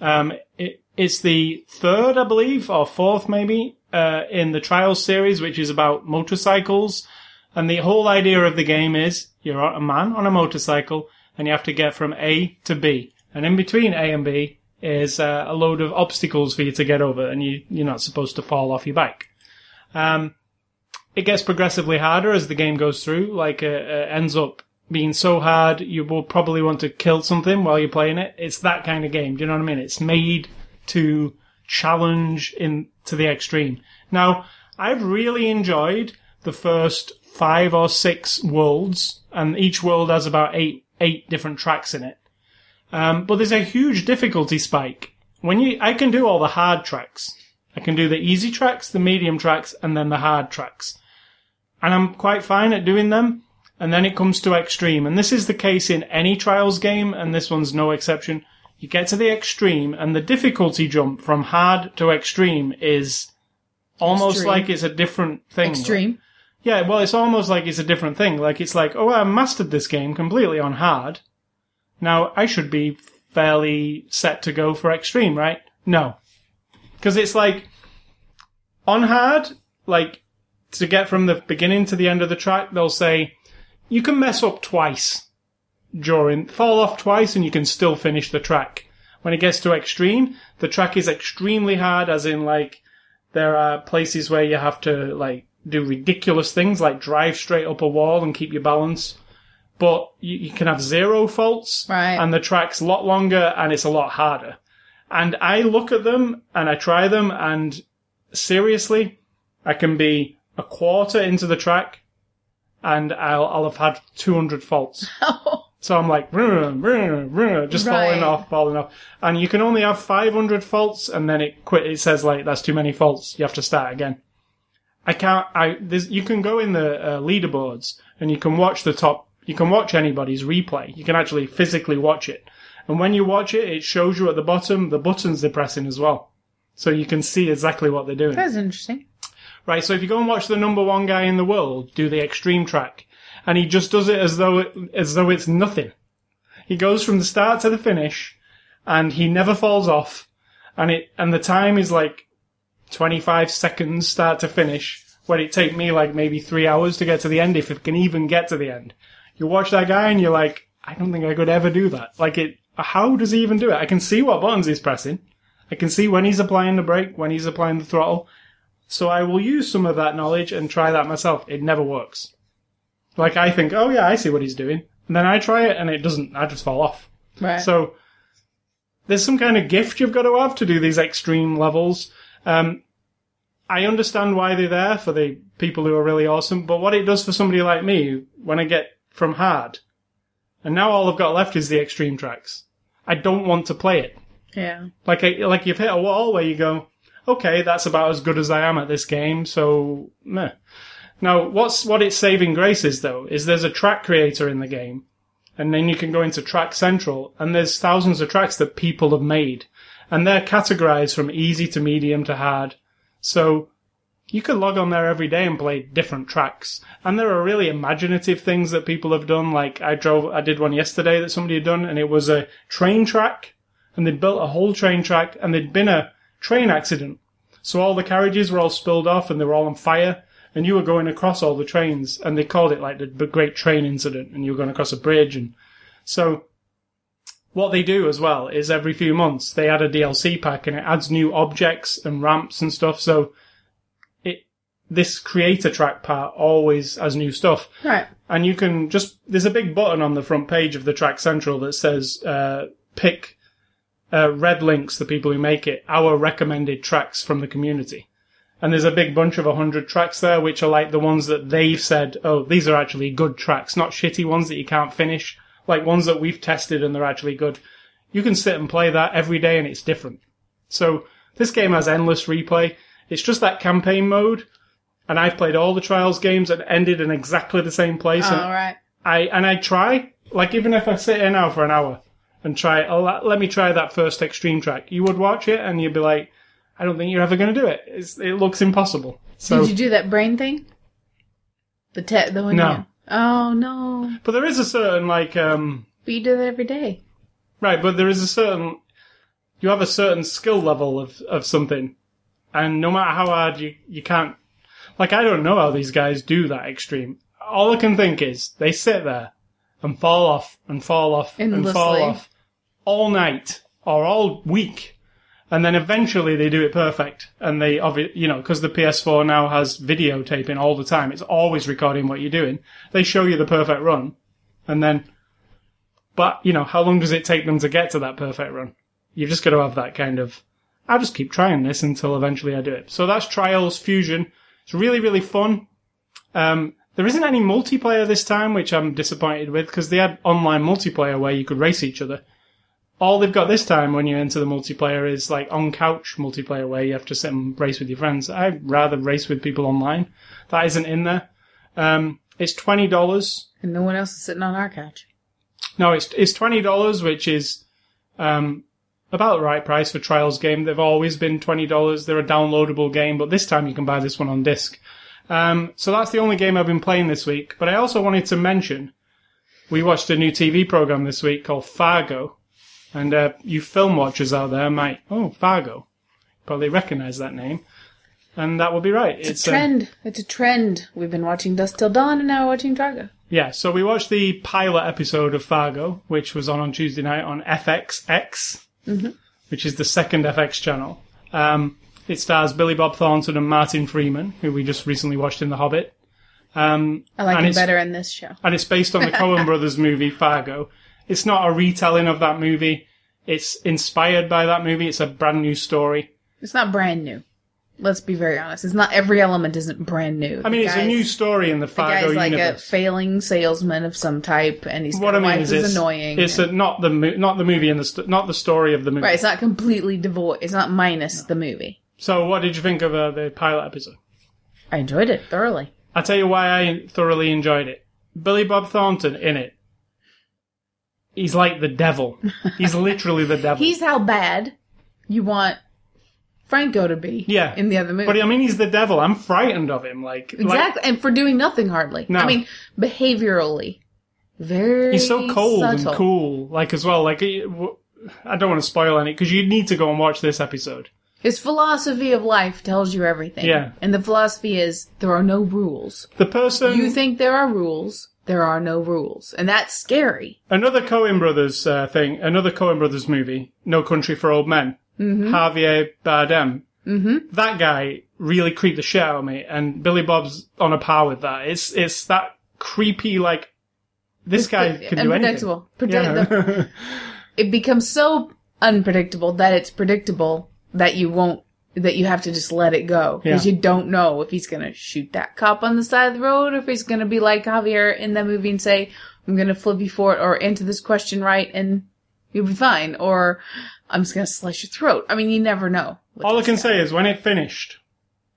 um, it, it's the third, I believe, or fourth maybe, uh, in the Trials series, which is about motorcycles. And the whole idea of the game is you're a man on a motorcycle and you have to get from A to B. And in between A and B is uh, a load of obstacles for you to get over, and you, you're not supposed to fall off your bike. Um, it gets progressively harder as the game goes through. Like, it uh, uh, ends up being so hard, you will probably want to kill something while you're playing it. It's that kind of game, do you know what I mean? It's made to challenge in to the extreme. Now, I've really enjoyed the first five or six worlds, and each world has about eight eight different tracks in it. Um, but there's a huge difficulty spike. When you, I can do all the hard tracks. I can do the easy tracks, the medium tracks, and then the hard tracks. And I'm quite fine at doing them. And then it comes to extreme. And this is the case in any Trials game, and this one's no exception. You get to the extreme, and the difficulty jump from hard to extreme is almost extreme. Like it's a different thing. Extreme? Yeah, well, it's almost like it's a different thing. Like, it's like, oh, I mastered this game completely on hard. Now, I should be fairly set to go for extreme, right? No. Because it's like, on hard, like, to get from the beginning to the end of the track, they'll say, you can mess up twice during, fall off twice, and you can still finish the track. When it gets to extreme, the track is extremely hard, as in, like, there are places where you have to, like, do ridiculous things, like drive straight up a wall and keep your balance. But you, you can have zero faults, right. And the track's a lot longer, and it's a lot harder. And I look at them, and I try them, and seriously, I can be a quarter into the track, and I'll, I'll have had two hundred faults. So I'm like, rrr, rrr, rrr, just right. falling off, falling off. And you can only have five hundred faults, and then it quit. It says, like, that's too many faults. You have to start again. I can't... I there's, you can go in the uh, leaderboards, and you can watch the top... You can watch anybody's replay. You can actually physically watch it. And when you watch it, it shows you at the bottom the buttons they're pressing as well. So you can see exactly what they're doing. That's interesting. Right, so if you go and watch the number one guy in the world do the extreme track, and he just does it as though it, as though it's nothing. He goes from the start to the finish, and he never falls off, and it and the time is like twenty-five seconds start to finish, where it take me like maybe three hours to get to the end, if it can even get to the end. You watch that guy and you're like, I don't think I could ever do that. Like, it, how does he even do it? I can see what buttons he's pressing. I can see when he's applying the brake, when he's applying the throttle. So I will use some of that knowledge and try that myself. It never works. Like, I think, oh yeah, I see what he's doing. And then I try it, and it doesn't. I just fall off. Right. So there's some kind of gift you've got to have to do these extreme levels. Um, I understand why they're there for the people who are really awesome, but what it does for somebody like me, when I get from hard, and now all I've got left is the extreme tracks. I don't want to play it. Yeah. Like, I, like you've hit a wall where you go, okay, that's about as good as I am at this game, so meh. Now, what's what its saving grace is, though, is there's a track creator in the game, and then you can go into Track Central, and there's thousands of tracks that people have made, and they're categorized from easy to medium to hard. So you could log on there every day and play different tracks. And there are really imaginative things that people have done. Like I drove, I did one yesterday that somebody had done, and it was a train track, and they'd built a whole train track, and there'd been a train accident. So all the carriages were all spilled off, and they were all on fire, and you were going across all the trains, and they called it like the Great Train Incident, and you were going across a bridge. And so what they do as well is every few months they add a D L C pack, and it adds new objects and ramps and stuff. So it this creator track part always has new stuff. Right. And you can just... There's a big button on the front page of the Track Central that says uh, pick uh, Red Links, the people who make it, our recommended tracks from the community. And there's a big bunch of one hundred tracks there, which are like the ones that they've said, oh, these are actually good tracks, not shitty ones that you can't finish. Like ones that we've tested and they're actually good. You can sit and play that every day and it's different. So this game has endless replay. It's just that campaign mode. And I've played all the Trials games and ended in exactly the same place. Oh, and right. I And I try, like even if I sit here now for an hour and try, oh, let me try that first extreme track. You would watch it and you'd be like, I don't think you're ever going to do it. It's, it looks impossible. So, did you do that brain thing? The te- the one No. You- Oh, no. But there is a certain, like... Um, but you do that every day. Right, but there is a certain... You have a certain skill level of, of something. And no matter how hard, you, you can't... Like, I don't know how these guys do that extreme. All I can think is, they sit there and fall off and fall off Endlessly. and fall off all night or all week. And then eventually they do it perfect. And they, you know, because the P S four now has videotaping all the time. It's always recording what you're doing. They show you the perfect run. And then, but, you know, how long does it take them to get to that perfect run? You've just got to have that kind of, I'll just keep trying this until eventually I do it. So that's Trials Fusion. It's really, really fun. Um, there isn't any multiplayer this time, which I'm disappointed with, because they had online multiplayer where you could race each other. All they've got this time when you enter the multiplayer is like on-couch multiplayer where you have to sit and race with your friends. I'd rather race with people online. That isn't in there. Um, it's twenty dollars. And no one else is sitting on our couch. No, it's it's twenty dollars, which is um, about the right price for Trials game. They've always been twenty dollars. They're a downloadable game, but this time you can buy this one on disc. Um, so that's the only game I've been playing this week. But I also wanted to mention we watched a new T V program this week called Fargo. And uh, you film watchers out there might, oh, Fargo, probably recognise that name. And that would be right. It's, it's a trend. Um, it's a trend. We've been watching Dusk Till Dawn and now we're watching Fargo. Yeah, so we watched the pilot episode of Fargo, which was on on Tuesday night on F X X, mm-hmm. which is the second F X channel. Um, it stars Billy Bob Thornton and Martin Freeman, who we just recently watched in The Hobbit. Um, I like him better in this show. And it's based on the Coen Brothers movie Fargo. It's not a retelling of that movie. It's inspired by that movie. It's a brand new story. It's not brand new. Let's be very honest. It's not every element isn't brand new. I mean, it's a new story in the Fargo universe. The guy's like a failing salesman of some type, and his wife is annoying. It's not the not the movie and the not the story of the movie. Right. It's not completely devoid. It's not minus the movie. So, what did you think of uh, the pilot episode? I enjoyed it thoroughly. I'll tell you why I thoroughly enjoyed it. Billy Bob Thornton in it. He's like the devil. He's literally the devil. He's how bad you want Franco to be yeah. in the other movie. But, I mean, he's the devil. I'm frightened of him. Like Exactly. Like, and for doing nothing, hardly. No. I mean, behaviorally. Very He's so cold subtle. and cool. Like, as well, like, I don't want to spoil any, because you need to go and watch this episode. His philosophy of life tells you everything. Yeah. And the philosophy is, there are no rules. The person... You think there are rules. There are no rules. And that's scary. Another Coen Brothers uh, thing, another Coen Brothers movie, No Country for Old Men, mm-hmm. Javier Bardem. Mm-hmm. That guy really creeped the shit out of me, and Billy Bob's on a par with that. It's it's that creepy, like, this it's guy the, can do anything. Predictable. Yeah. It becomes so unpredictable that it's predictable that you won't, that you have to just let it go. Because yeah. you don't know if he's going to shoot that cop on the side of the road, or if he's going to be like Javier in that movie and say, I'm going to flip you for it, or answer this question right and you'll be fine, or I'm just going to slice your throat. I mean, you never know. All I can guy. say is when it finished,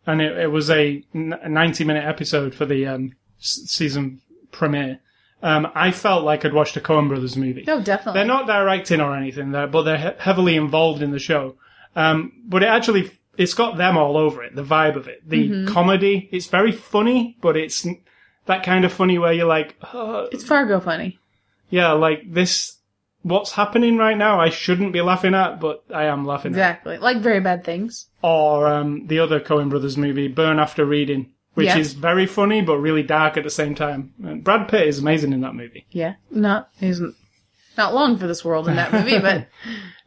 and it, it was a ninety-minute episode for the um, s- season premiere, Um, I felt like I'd watched a Coen Brothers movie. No, definitely. They're not directing or anything, there, but they're he- heavily involved in the show. Um, but it actually, it's got them all over it, the vibe of it. The mm-hmm. comedy, it's very funny, but it's that kind of funny where you're like... Oh. It's Fargo funny. Yeah, like this, what's happening right now I shouldn't be laughing at, but I am laughing exactly. at. Exactly, like Very Bad Things. Or um, the other Coen Brothers movie, Burn After Reading. Which yeah. is very funny, but really dark at the same time. And Brad Pitt is amazing in that movie. Yeah, not he's not long for this world in that movie, but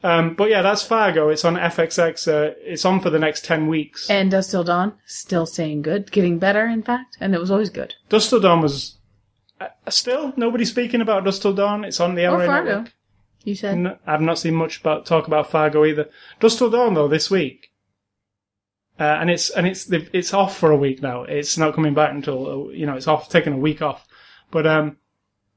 um, but yeah, that's Fargo. It's on F X X. Uh, it's on for the next ten weeks. And Dusk Till Dawn, still staying good, getting better, in fact, and it was always good. Dusk Till Dawn was uh, still nobody's speaking about Dusk Till Dawn. It's on the L A Fargo. Network. You said no, I've not seen much about talk about Fargo either. Dusk Till Dawn though this week. Uh, and it's and it's it's off for a week now. It's not coming back until, you know, it's off, taking a week off. But um,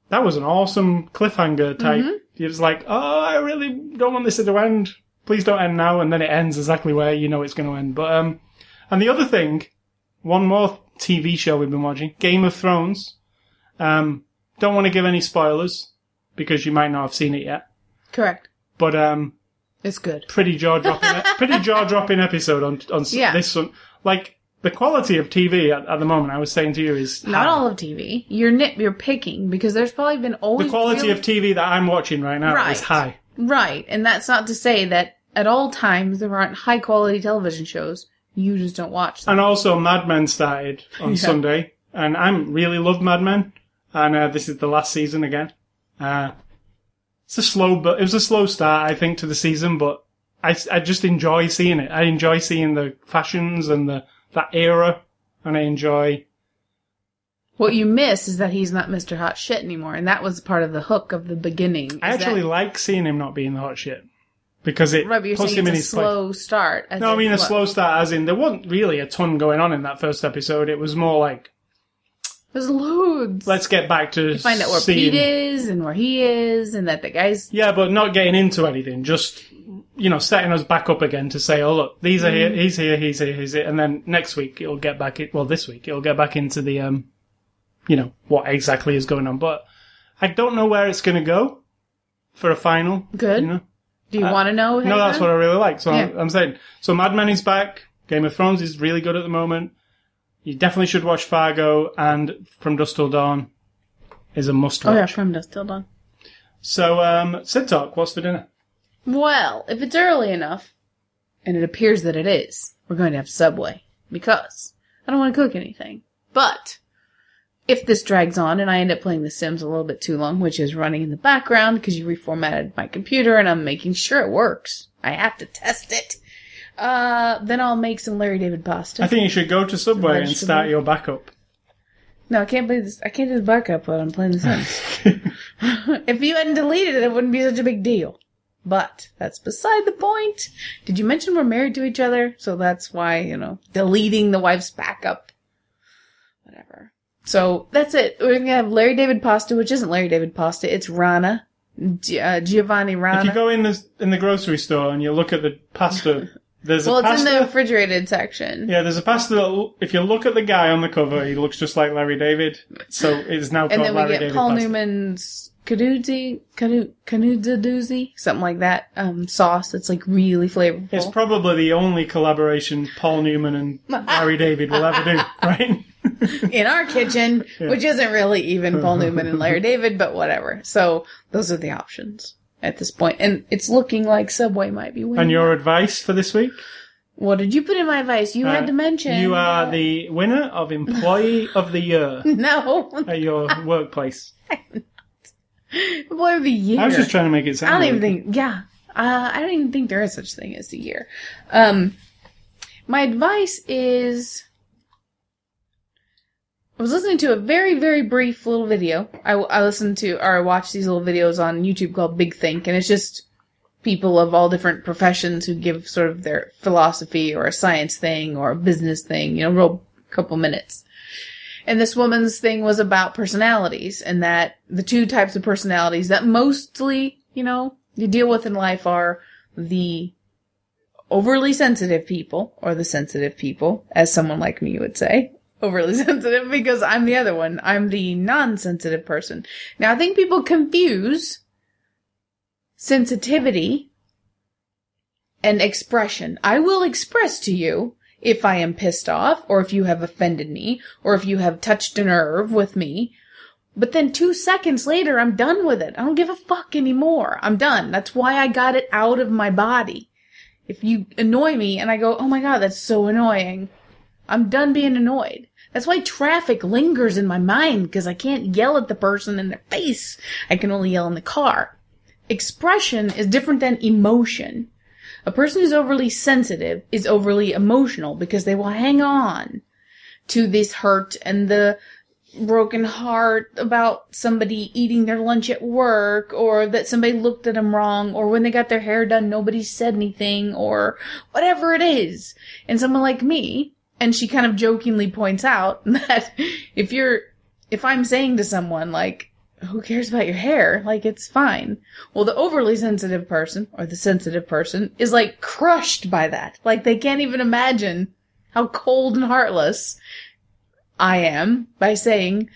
that was an awesome cliffhanger type. Mm-hmm. It was like, oh, I really don't want this to end. Please don't end now. And then it ends exactly where you know it's going to end. But um, and the other thing, one more T V show we've been watching, Game of Thrones. Um, don't want to give any spoilers because you might not have seen it yet. Correct. But um. It's good. Pretty jaw-dropping, pretty jaw-dropping episode on on yeah. this one. Like the quality of T V at, at the moment, I was saying to you is not all of T V. You're nip, you're picking because there's probably been always the quality really... of T V that I'm watching right now right. is high. Right, and that's not to say that at all times there aren't high quality television shows. You just don't watch them. And also, Mad Men started on yeah. Sunday, and I'm really loved Mad Men, and uh, this is the last season again. Uh, It's a slow, but it was a slow start, I think, to the season. But I, I just enjoy seeing it. I enjoy seeing the fashions and the that era, and I enjoy. What you miss is that he's not Mister Hot Shit anymore, and that was part of the hook of the beginning. Is I actually that... like seeing him not being the hot shit because it right, but you're puts him it's in a his slow place. Start. As no, I mean what? a slow start, as in there wasn't really a ton going on in that first episode. It was more like. There's loads. Let's get back to you find out where seeing... Pete is and where he is, and that the guys. Yeah, but not getting into anything, just you know, setting us back up again to say, "Oh look, these are here, mm-hmm. he's here, he's here, he's here," and then next week it'll get back. In... Well, this week it'll get back into the, um, you know, what exactly is going on. But I don't know where it's going to go for a final. Good. You know? Do you uh, want to know? No, that's then? What I really like. So yeah. I'm, I'm saying, so Mad Men is back. Game of Thrones is really good at the moment. You definitely should watch Fargo, and From Dusk Till Dawn is a must-watch. Oh, yeah, From Dusk Till Dawn. So, um, Sid Talk, what's for dinner? Well, if it's early enough, and it appears that it is, we're going to have Subway, because I don't want to cook anything. But if this drags on, and I end up playing The Sims a little bit too long, which is running in the background, because you reformatted my computer, and I'm making sure it works. I have to test it. Uh, then I'll make some Larry David pasta. I think you should go to Subway and start your backup. No, I can't play this. I can't do the backup while I'm playing The Sims. If you hadn't deleted it, it wouldn't be such a big deal. But that's beside the point. Did you mention we're married to each other? So that's why, you know, deleting the wife's backup. Whatever. So that's it. We're going to have Larry David pasta, which isn't Larry David pasta. It's Rana. G- uh, Giovanni Rana. If you go in the, in the grocery store and you look at the pasta... There's well, a pasta, it's in the refrigerated section. Yeah, there's a pasta that, if you look at the guy on the cover, he looks just like Larry David. So it's now called Larry David pasta. And then we get Paul Newman's Caduzzi, Caduzzi, something like that, um, sauce that's like really flavorful. It's probably the only collaboration Paul Newman and Larry David will ever do, right? In our kitchen, yeah. Which isn't really even Paul Newman and Larry David, but whatever. So those are the options. At this point, and it's looking like Subway might be winning. And your advice for this week? What did you put in my advice? You uh, had to mention. You are uh, the winner of Employee of the Year. No. At your workplace. I'm not. Employee of the Year. I was just trying to make it sound. I don't even think. Yeah. Uh, I don't even think there is such thing as the year. Um, my advice is. I was listening to a very, very brief little video. I, I listened to, or I watched these little videos on YouTube called Big Think, and it's just people of all different professions who give sort of their philosophy or a science thing or a business thing, you know, real couple minutes. And this woman's thing was about personalities, and that the two types of personalities that mostly, you know, you deal with in life are the overly sensitive people, or the sensitive people, as someone like me would say. Overly sensitive, because I'm the other one. I'm the non-sensitive person. Now, I think people confuse sensitivity and expression. I will express to you if I am pissed off, or if you have offended me, or if you have touched a nerve with me. But then two seconds later, I'm done with it. I don't give a fuck anymore. I'm done. That's why I got it out of my body. If you annoy me and I go, oh my God, that's so annoying, I'm done being annoyed. That's why traffic lingers in my mind, because I can't yell at the person in their face. I can only yell in the car. Expression is different than emotion. A person who's overly sensitive is overly emotional, because they will hang on to this hurt and the broken heart about somebody eating their lunch at work, or that somebody looked at them wrong, or when they got their hair done, nobody said anything, or whatever it is. And someone like me, and she kind of jokingly points out that if you're, if I'm saying to someone, like, who cares about your hair? Like, it's fine. Well, the overly sensitive person, or the sensitive person, is, like, crushed by that. Like, they can't even imagine how cold and heartless I am by saying,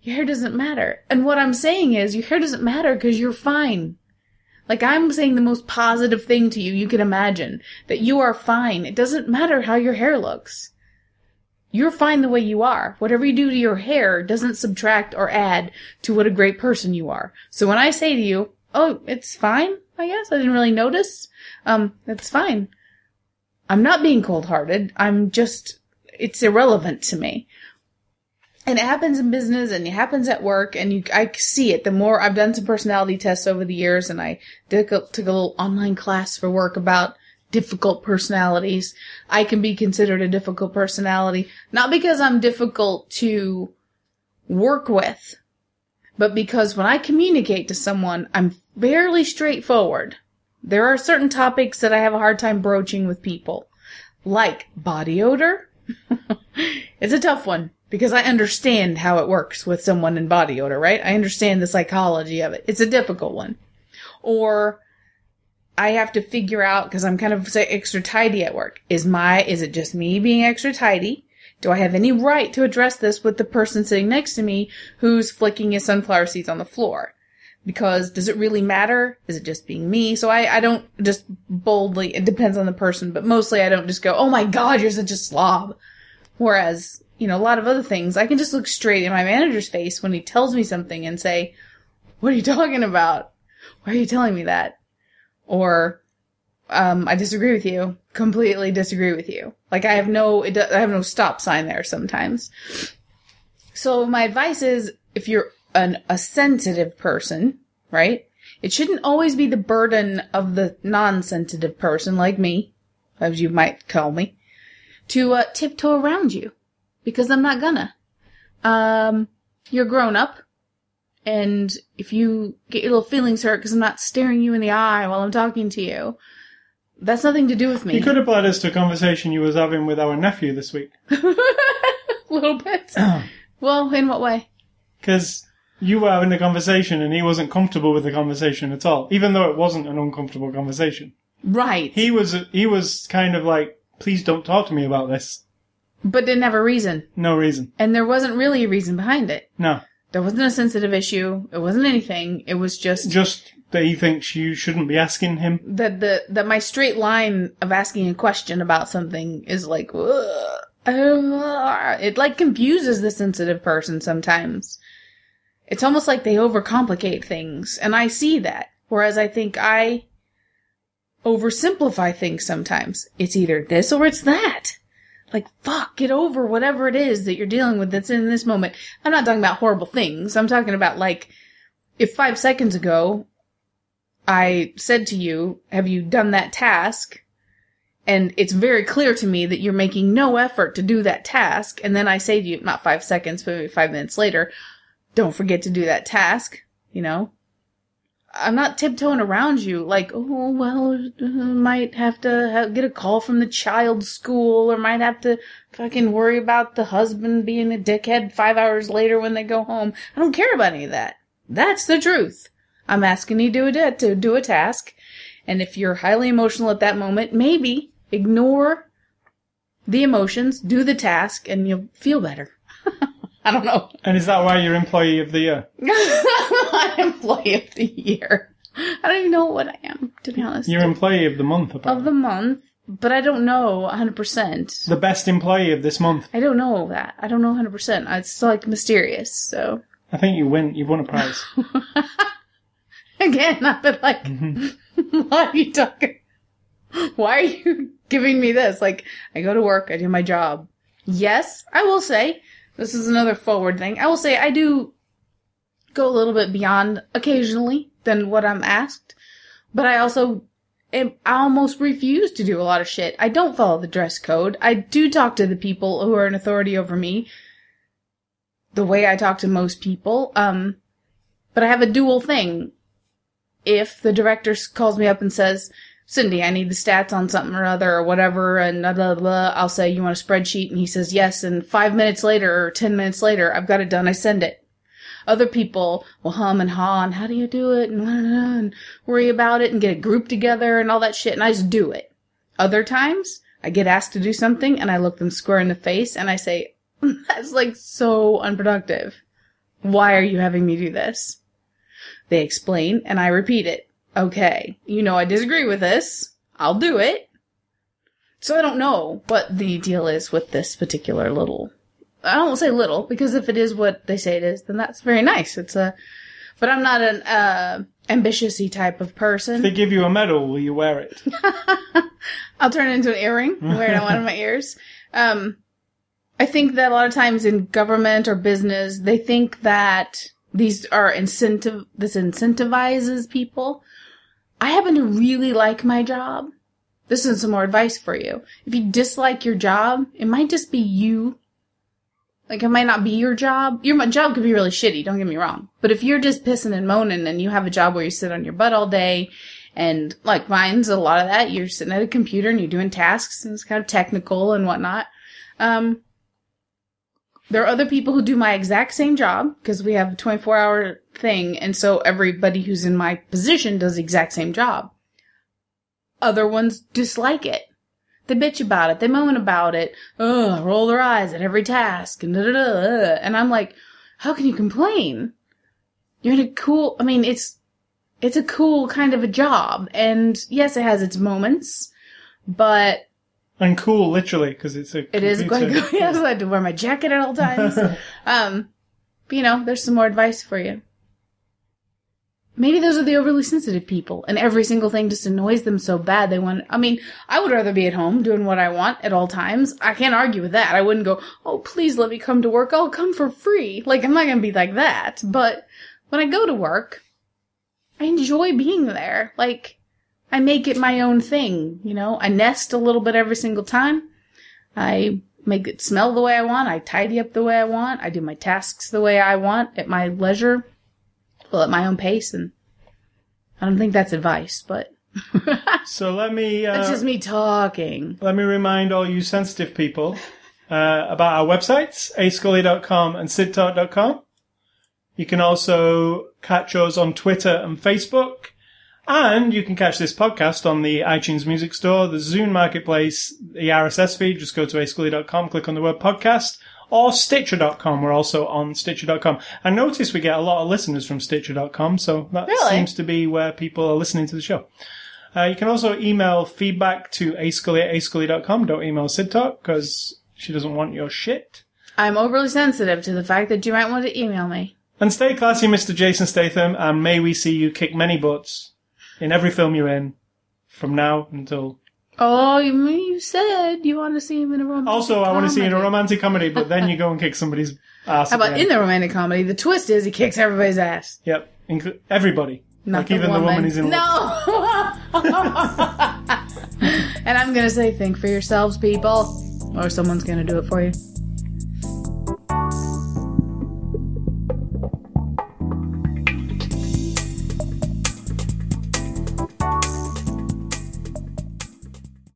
your hair doesn't matter. And what I'm saying is, your hair doesn't matter because you're fine. Like, I'm saying the most positive thing to you you can imagine, that you are fine. It doesn't matter how your hair looks. You're fine the way you are. Whatever you do to your hair doesn't subtract or add to what a great person you are. So when I say to you, oh, it's fine, I guess. I didn't really notice. Um, it's fine. I'm not being cold-hearted. I'm just, it's irrelevant to me. And it happens in business, and it happens at work, and you, I see it. The more I've done some personality tests over the years, and I took a, took a little online class for work about difficult personalities. I can be considered a difficult personality, not because I'm difficult to work with, but because when I communicate to someone, I'm fairly straightforward. There are certain topics that I have a hard time broaching with people, like body odor. It's a tough one, because I understand how it works with someone in body odor, right? I understand the psychology of it. It's a difficult one. Or I have to figure out, because I'm kind of extra tidy at work. Is my, is it just me being extra tidy? Do I have any right to address this with the person sitting next to me who's flicking his sunflower seeds on the floor? Because does it really matter? Is it just being me? So I, I don't just boldly, it depends on the person, but mostly I don't just go, oh my God, you're such a slob. Whereas, you know, a lot of other things, I can just look straight in my manager's face when he tells me something and say, what are you talking about? Why are you telling me that? Or, um, I disagree with you. Completely disagree with you. Like, I have no, it does, I have no stop sign there sometimes. So my advice is, if you're an, a sensitive person, right? It shouldn't always be the burden of the non-sensitive person, like me, as you might call me, to, uh, tiptoe around you. Because I'm not gonna. Um, you're grown up. And if you get your little feelings hurt because I'm not staring you in the eye while I'm talking to you, that's nothing to do with me. You could apply this to a conversation you was having with our nephew this week. A little bit. Well, in what way? Because you were having a conversation and he wasn't comfortable with the conversation at all, even though it wasn't an uncomfortable conversation. Right. He was he was kind of like, please don't talk to me about this. But didn't have a reason. No reason. And there wasn't really a reason behind it. No. There wasn't a sensitive issue. It wasn't anything. It was just... Just that he thinks you shouldn't be asking him. That the that my straight line of asking a question about something is like... Uh, uh, it, like, confuses the sensitive person sometimes. It's almost like they overcomplicate things. And I see that. Whereas I think I... oversimplify things sometimes. It's either this or it's that. Like, fuck, get over whatever it is that you're dealing with that's in this moment. I'm not talking about horrible things. I'm talking about, like, if five seconds ago I said to you, have you done that task? And it's very clear to me that you're making no effort to do that task. And then I say to you, not five seconds, but maybe five minutes later, don't forget to do that task, you know? I'm not tiptoeing around you like, oh, well, uh, might have to ha- get a call from the child's school or might have to fucking worry about the husband being a dickhead five hours later when they go home. I don't care about any of that. That's the truth. I'm asking you to do a, to do a task. And if you're highly emotional at that moment, maybe ignore the emotions, do the task, and you'll feel better. I don't know. And is that why you're Employee of the Year? I'm Employee of the Year. I don't even know what I am, to be honest. You're Employee of the Month, apparently. Of the Month, but I don't know one hundred percent. The best employee of this month. I don't know that. I don't know one hundred percent. It's, like, mysterious, so... I think you win. You've won a prize. Again, I've been like, mm-hmm. Why are you talking? Why are you giving me this? Like, I go to work, I do my job. Yes, I will say... This is another forward thing. I will say I do go a little bit beyond occasionally than what I'm asked, but I also am, I almost refuse to do a lot of shit. I don't follow the dress code. I do talk to the people who are in authority over me the way I talk to most people, um, but I have a dual thing. If the director calls me up and says, Cindy, I need the stats on something or other or whatever, and blah, blah, blah. I'll say, you want a spreadsheet? And he says, yes. And five minutes later or ten minutes later, I've got it done. I send it. Other people will hum and haw and how do you do it? And, blah, blah, blah, and worry about it and get a group together and all that shit. And I just do it. Other times, I get asked to do something and I look them square in the face and I say, that's like so unproductive. Why are you having me do this? They explain and I repeat it. Okay, you know I disagree with this. I'll do it. So I don't know what the deal is with this particular little... I don't say little, because if it is what they say it is, then that's very nice. It's a... But I'm not an uh, ambitious-y type of person. If they give you a medal, will you wear it? I'll turn it into an earring, wear it on one of my ears. Um, I think that a lot of times in government or business, they think that these are incentive... This incentivizes people... I happen to really like my job. This is some more advice for you. If you dislike your job, it might just be you. Like, it might not be your job. Your job could be really shitty, don't get me wrong. But if you're just pissing and moaning and you have a job where you sit on your butt all day, and like mine's a lot of that, you're sitting at a computer and you're doing tasks, and it's kind of technical and whatnot. Um, there are other people who do my exact same job, because we have a twenty-four hour thing, and so everybody who's in my position does the exact same job. Other ones dislike it. They bitch about it. They moan about it. Ugh, roll their eyes at every task, and da-da-da. And I'm like, how can you complain? You're in a cool... I mean, it's it's a cool kind of a job, and yes, it has its moments, but... And cool, literally, because it's a It computer. Is quite cool. Yeah, so I have to wear my jacket at all times. um, but, you know, there's some more advice for you. Maybe those are the overly sensitive people, and every single thing just annoys them so bad they want... I mean, I would rather be at home doing what I want at all times. I can't argue with that. I wouldn't go, oh, please let me come to work. I'll come for free. Like, I'm not going to be like that. But when I go to work, I enjoy being there. Like... I make it my own thing, you know. I nest a little bit every single time. I make it smell the way I want. I tidy up the way I want. I do my tasks the way I want at my leisure. Well, at my own pace. And I don't think that's advice, but... so let me... Uh, that's just me talking. Let me remind all you sensitive people uh, about our websites, a scully dot com and sid talk dot com. You can also catch us on Twitter and Facebook. And you can catch this podcast on the iTunes Music Store, the Zune Marketplace, the R S S feed. Just go to a scully dot com, click on the word podcast, or Stitcher dot com. We're also on Stitcher dot com. I notice we get a lot of listeners from Stitcher dot com, so that really? Seems to be where people are listening to the show. Uh, you can also email feedback to a scully at a scully dot com. Don't email Sid Talk, because she doesn't want your shit. I'm overly sensitive to the fact that you might want to email me. And stay classy, Mister Jason Statham, and may we see you kick many butts. In every film you're in, from now until... Oh, you said you want to see him in a romantic also, comedy. Also, I want to see him in a romantic comedy, but then you go and kick somebody's ass. How about again. In the romantic comedy? The twist is he kicks everybody's ass. Yep. Inclu- everybody. Not like the even woman. The woman he's in love with. No! And I'm going to say, think for yourselves, people. Or someone's going to do it for you.